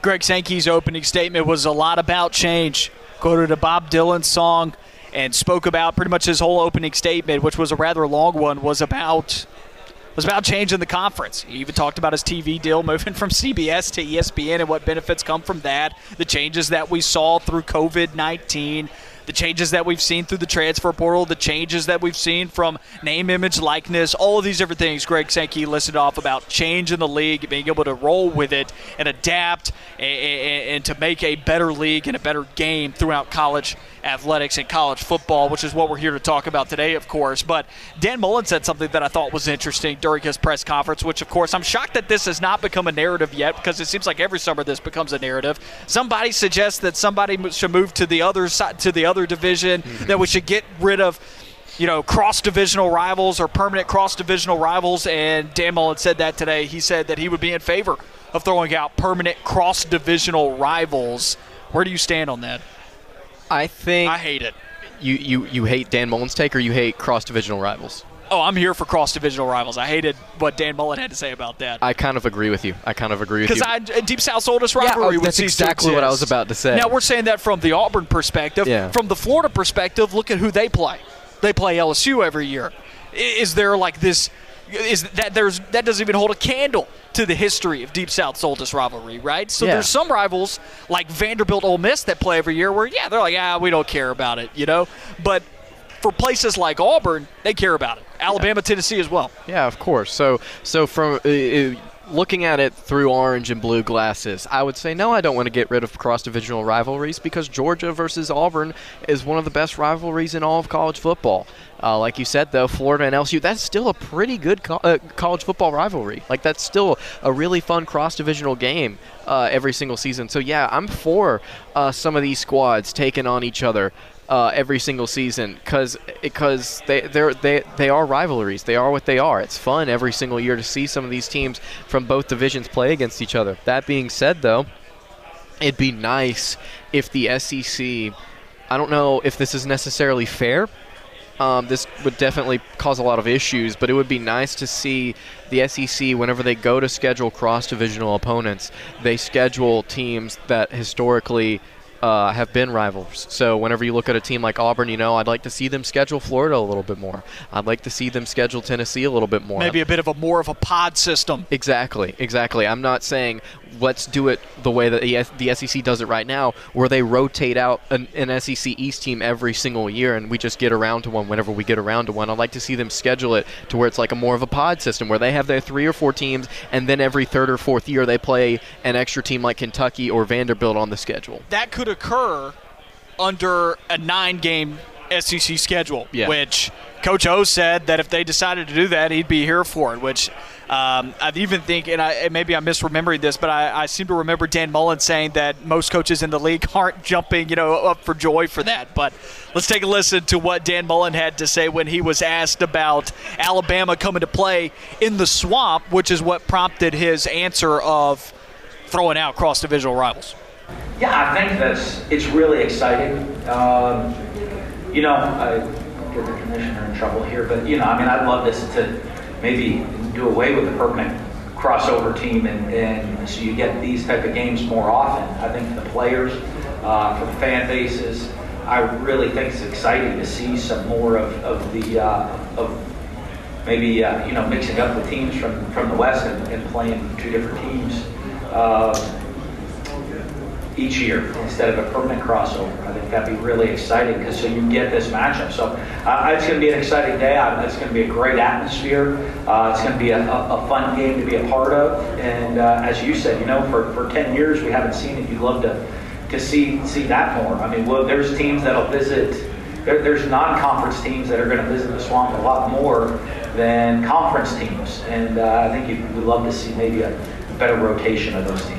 Greg Sankey's opening statement was a lot about change. Quoted a Bob Dylan song, and spoke about pretty much his whole opening statement, which was a rather long one, was about was about changing the conference. He even talked about his T V deal moving from C B S to E S P N and what benefits come from that, the changes that we saw through covid nineteen, the changes that we've seen through the transfer portal, the changes that we've seen from name, image, likeness, all of these different things Greg Sankey listed off about change in the league, being able to roll with it and adapt and, and to make a better league and a better game throughout college athletics and college football, which is what we're here to talk about today, of course. But Dan Mullen said something that I thought was interesting during his press conference, which, of course, I'm shocked that this has not become a narrative yet, because it seems like every summer this becomes a narrative. Somebody suggests that somebody should move to the other side, to the other division, mm-hmm. that we should get rid of, you know, cross-divisional rivals or permanent cross-divisional rivals, and Dan Mullen said that today. He said that he would be in favor of throwing out permanent cross-divisional rivals. Where do you stand on that? I think I hate it. You, you you hate Dan Mullen's take, or you hate cross-divisional rivals? Oh, I'm here for cross-divisional rivals. I hated what Dan Mullen had to say about that. I kind of agree with you. I kind of agree with you. Because Deep South's oldest rivalry yeah, oh, would cease to exist. That's exactly what I was about to say. Now, we're saying that from the Auburn perspective. Yeah. From the Florida perspective, look at who they play. They play L S U every year. Is there like this – Is that there's that doesn't even hold a candle to the history of Deep South's oldest rivalry, right? So yeah. There's some rivals like Vanderbilt, Ole Miss that play every year where, yeah, they're like, ah, we don't care about it, you know? But for places like Auburn, they care about it. Alabama, yeah. Tennessee as well. Yeah, of course. So so from uh, looking at it through orange and blue glasses, I would say, no, I don't want to get rid of cross-divisional rivalries because Georgia versus Auburn is one of the best rivalries in all of college football. Uh, like you said, though, Florida and L S U, that's still a pretty good co- uh, college football rivalry. Like, that's still a really fun cross-divisional game uh, every single season. So, yeah, I'm for uh, some of these squads taking on each other uh, every single season because because they they're, they they are rivalries. They are what they are. It's fun every single year to see some of these teams from both divisions play against each other. That being said, though, it'd be nice if the S E C – I don't know if this is necessarily fair – Um, this would definitely cause a lot of issues, but it would be nice to see the S E C, whenever they go to schedule cross-divisional opponents, they schedule teams that historically uh, have been rivals. So whenever you look at a team like Auburn, you know, I'd like to see them schedule Florida a little bit more. I'd like to see them schedule Tennessee a little bit more. Maybe a bit of a more of a pod system. Exactly, exactly. I'm not saying let's do it the way that the S E C does it right now, where they rotate out an, an S E C East team every single year and we just get around to one whenever we get around to one. I'd like to see them schedule it to where it's like a more of a pod system, where they have their three or four teams and then every third or fourth year they play an extra team like Kentucky or Vanderbilt on the schedule. That could occur under a nine-game S E C schedule, yeah. which Coach O said that if they decided to do that, he'd be here for it, which – Um, I even think, and, I, and maybe I'm misremembering this, but I, I seem to remember Dan Mullen saying that most coaches in the league aren't jumping, you know, up for joy for that. But let's take a listen to what Dan Mullen had to say when he was asked about Alabama coming to play in the Swamp, which is what prompted his answer of throwing out cross-divisional rivals. Yeah, I think that's it's really exciting. Um, you know, I get the commissioner in trouble here, but you know, I mean, I'd love this to maybe do away with the permanent crossover team, and, and so you get these type of games more often. I think for the players, uh, for the fan bases, I really think it's exciting to see some more of, of the uh, of maybe uh, you know mixing up the teams from, from the West and, and playing two different teams. Uh, each year instead of a permanent crossover. I think that'd be really exciting because so you get this matchup. So uh, it's going to be an exciting day. Uh, it's going to be a great atmosphere. Uh, it's going to be a, a, a fun game to be a part of. And uh, as you said, you know, for, for ten years we haven't seen it. You'd love to to see see that more. I mean, well, there's teams that'll visit. There, there's non-conference teams that are going to visit the Swamp a lot more than conference teams. And uh, I think you'd, we'd love to see maybe a better rotation of those teams.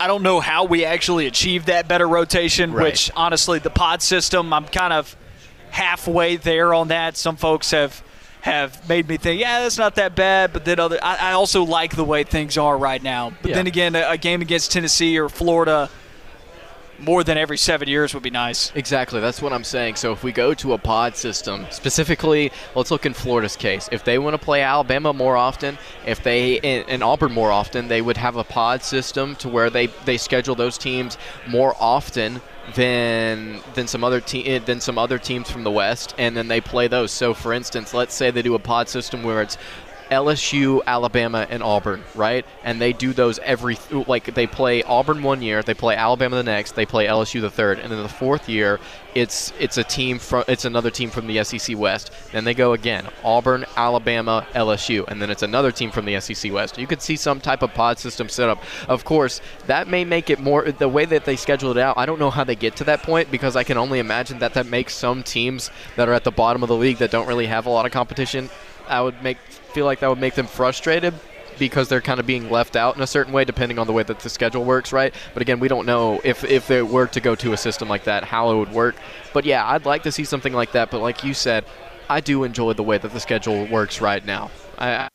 I don't know how we actually achieved that better rotation, right. Which honestly the pod system, I'm kind of halfway there on that. Some folks have have made me think, yeah, that's not that bad, but then other I, I also like the way things are right now. But yeah. Then again, a, a game against Tennessee or Florida more than every seven years would be nice. Exactly. That's what I'm saying. So if we go to a pod system, specifically, let's look in Florida's case. If they want to play Alabama more often, if they and Auburn more often, they would have a pod system to where they, they schedule those teams more often than than some other te- than some other teams from the West, and then they play those. So for instance, let's say they do a pod system where it's L S U, Alabama, and Auburn, right? And they do those every – like they play Auburn one year, they play Alabama the next, they play L S U the third, and then the fourth year it's it's a team from it's another team from the S E C West. Then they go again, Auburn, Alabama, L S U, and then it's another team from the S E C West. You could see some type of pod system set up. Of course, that may make it more – the way that they schedule it out, I don't know how they get to that point because I can only imagine that that makes some teams that are at the bottom of the league that don't really have a lot of competition – I would make feel like that would make them frustrated because they're kind of being left out in a certain way depending on the way that the schedule works, right? But again, we don't know if, if they were to go to a system like that, how it would work. But, yeah, I'd like to see something like that. But like you said, I do enjoy the way that the schedule works right now. I, I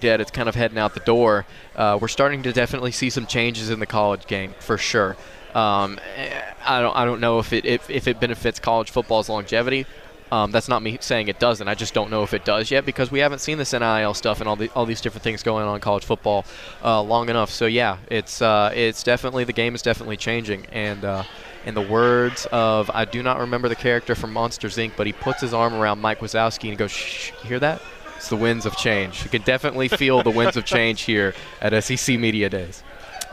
Dead, it's kind of heading out the door. Uh, we're starting to definitely see some changes in the college game for sure. Um, I don't I don't know if it if, if it benefits college football's longevity. Um, that's not me saying it doesn't. I just don't know if it does yet because we haven't seen this N I L stuff and all the all these different things going on in college football uh, long enough. So yeah, it's uh, it's definitely the game is definitely changing. And uh, in the words of I do not remember the character from Monsters Incorporated, but he puts his arm around Mike Wazowski and goes, "Shh, you hear that? It's the winds of change." You can definitely feel the winds of change here at S E C Media Days.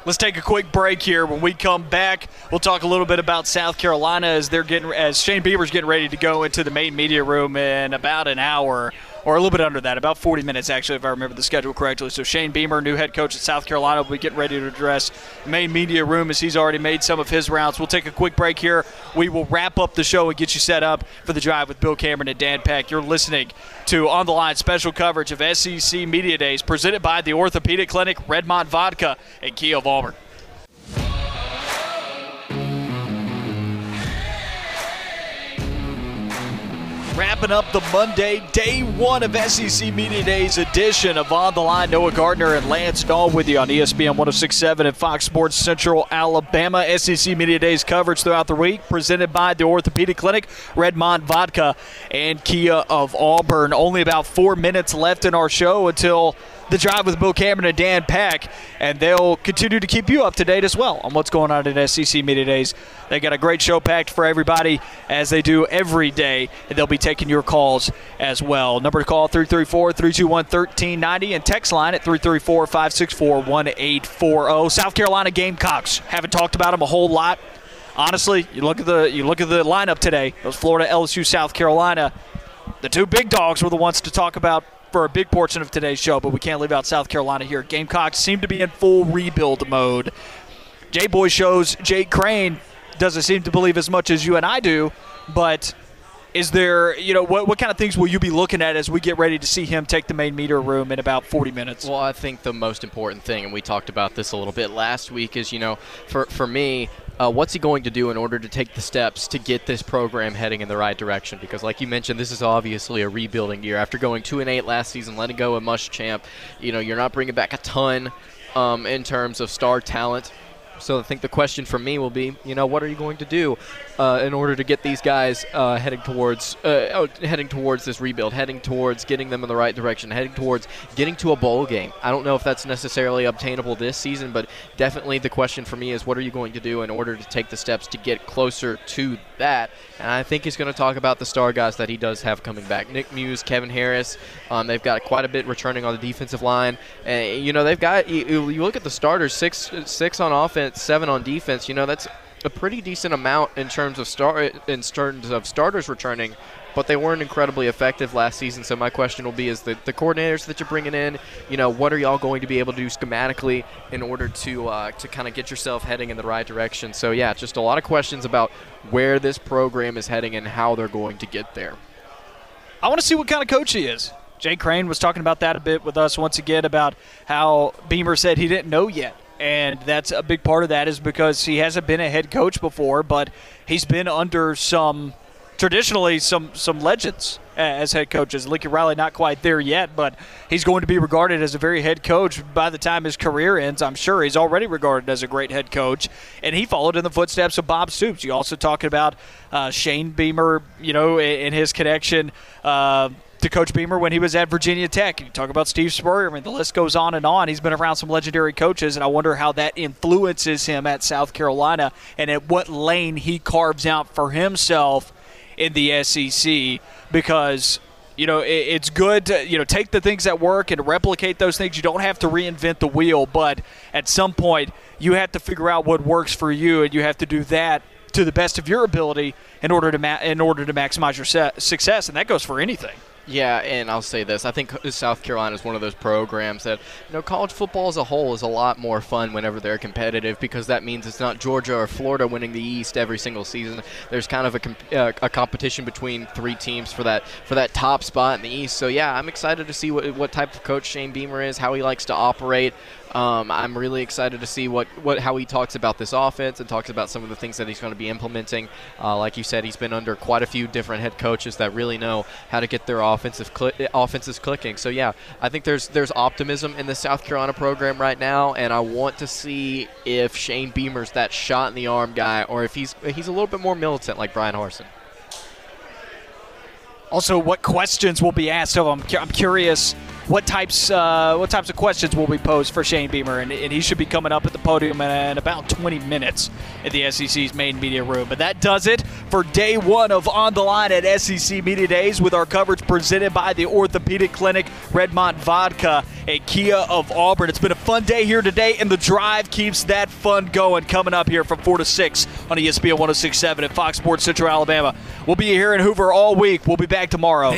Let's take a quick break here. When we come back, we'll talk a little bit about South Carolina as they're getting, as Shane Beamer's getting ready to go into the main media room in about an hour, or a little bit under that, about forty minutes actually, if I remember the schedule correctly. So Shane Beamer, new head coach at South Carolina, will be getting ready to address the main media room as he's already made some of his rounds. We'll take a quick break here. We will wrap up the show and get you set up for the drive with Bill Cameron and Dan Peck. You're listening to On the Line special coverage of S E C Media Days presented by the Orthopedic Clinic, Redmont Vodka, and Kia of Auburn. Wrapping up the Monday, day one of S E C Media Days edition of On the Line. Noah Gardner and Lance Dawe with you on E S P N one oh six point seven and Fox Sports Central Alabama. S E C Media Days coverage throughout the week presented by the Orthopedic Clinic, Redmont Vodka, and Kia of Auburn. Only about four minutes left in our show until the drive with Bill Cameron and Dan Peck, and they'll continue to keep you up to date as well on what's going on at S E C Media Days. They got a great show packed for everybody as they do every day, and they'll be taking your calls as well. Number to call three three four, three two one, one three nine zero and text line at three three four, five six four, one eight four zero. South Carolina Gamecocks, haven't talked about them a whole lot. Honestly, you look at the you look at the lineup today. Those Florida, L S U, South Carolina. The two big dogs were the ones to talk about for a big portion of today's show, but we can't leave out South Carolina here. Gamecocks seem to be in full rebuild mode. J-Boy shows Jake Crain doesn't seem to believe as much as you and I do, but is there, you know, what, what kind of things will you be looking at as we get ready to see him take the main media room in about forty minutes? Well, I think the most important thing, and we talked about this a little bit last week, is, you know, for, for me, Uh, what's he going to do in order to take the steps to get this program heading in the right direction? Because like you mentioned, this is obviously a rebuilding year. After going two and eight last season, letting go of Muschamp, you know, you're not bringing back a ton um, in terms of star talent. So I think the question for me will be, you know, what are you going to do uh, in order to get these guys uh, heading towards uh, oh, heading towards this rebuild, heading towards getting them in the right direction, heading towards getting to a bowl game? I don't know if that's necessarily obtainable this season, but definitely the question for me is, what are you going to do in order to take the steps to get closer to that? And I think he's going to talk about the star guys that he does have coming back. Nick Muse, Kevin Harris, um, they've got quite a bit returning on the defensive line. And, you know, they've got, you, you look at the starters, six, six on offense, seven on defense. You know, that's a pretty decent amount in terms of star in terms of starters returning, but they weren't incredibly effective last season. So my question will be, is the, the coordinators that you're bringing in, you know, what are y'all going to be able to do schematically in order to uh, to kind of get yourself heading in the right direction? So yeah, just a lot of questions about where this program is heading and how they're going to get there. I want to see what kind of coach he is. Jake Crain was talking about that a bit with us once again, about how Beamer said he didn't know yet. And that's a big part of that is because he hasn't been a head coach before, but he's been under some, traditionally, some some legends as head coaches. Lincoln Riley not quite there yet, but he's going to be regarded as a very head coach by the time his career ends. I'm sure he's already regarded as a great head coach, and he followed in the footsteps of Bob Stoops. You also talking about uh, Shane Beamer, you know, in his connection uh, to Coach Beamer when he was at Virginia Tech. You talk about Steve Spurrier. I mean, the list goes on and on. He's been around some legendary coaches, and I wonder how that influences him at South Carolina and at what lane he carves out for himself in the S E C, because, you know, it's good to, you know, take the things that work and replicate those things. You don't have to reinvent the wheel, but at some point you have to figure out what works for you, and you have to do that to the best of your ability in order to ma- in order to maximize your se- success, and that goes for anything. Yeah, and I'll say this. I think South Carolina is one of those programs that, you know, college football as a whole is a lot more fun whenever they're competitive, because that means it's not Georgia or Florida winning the East every single season. There's kind of a, comp- uh, a competition between three teams for that for that top spot in the East. So, yeah, I'm excited to see what, what type of coach Shane Beamer is, how he likes to operate. Um, I'm really excited to see what, what how he talks about this offense and talks about some of the things that he's going to be implementing. Uh, like you said, he's been under quite a few different head coaches that really know how to get their offensive cli- offenses clicking. So, yeah, I think there's there's optimism in the South Carolina program right now, and I want to see if Shane Beamer's that shot-in-the-arm guy or if he's he's a little bit more militant like Brian Harsin. Also, what questions will be asked of him? I'm curious what types uh, what types of questions will be posed for Shane Beamer, and, and he should be coming up at the podium in about twenty minutes at the S E C's main media room. But that does it for day one of On the Line at S E C Media Days, with our coverage presented by the Orthopedic Clinic, Redmont Vodka, and Kia of Auburn. It's been a fun day here today, and the drive keeps that fun going. Coming up here from four to six on E S P N one oh six point seven at Fox Sports Central Alabama. We'll be here in Hoover all week. We'll be back tomorrow.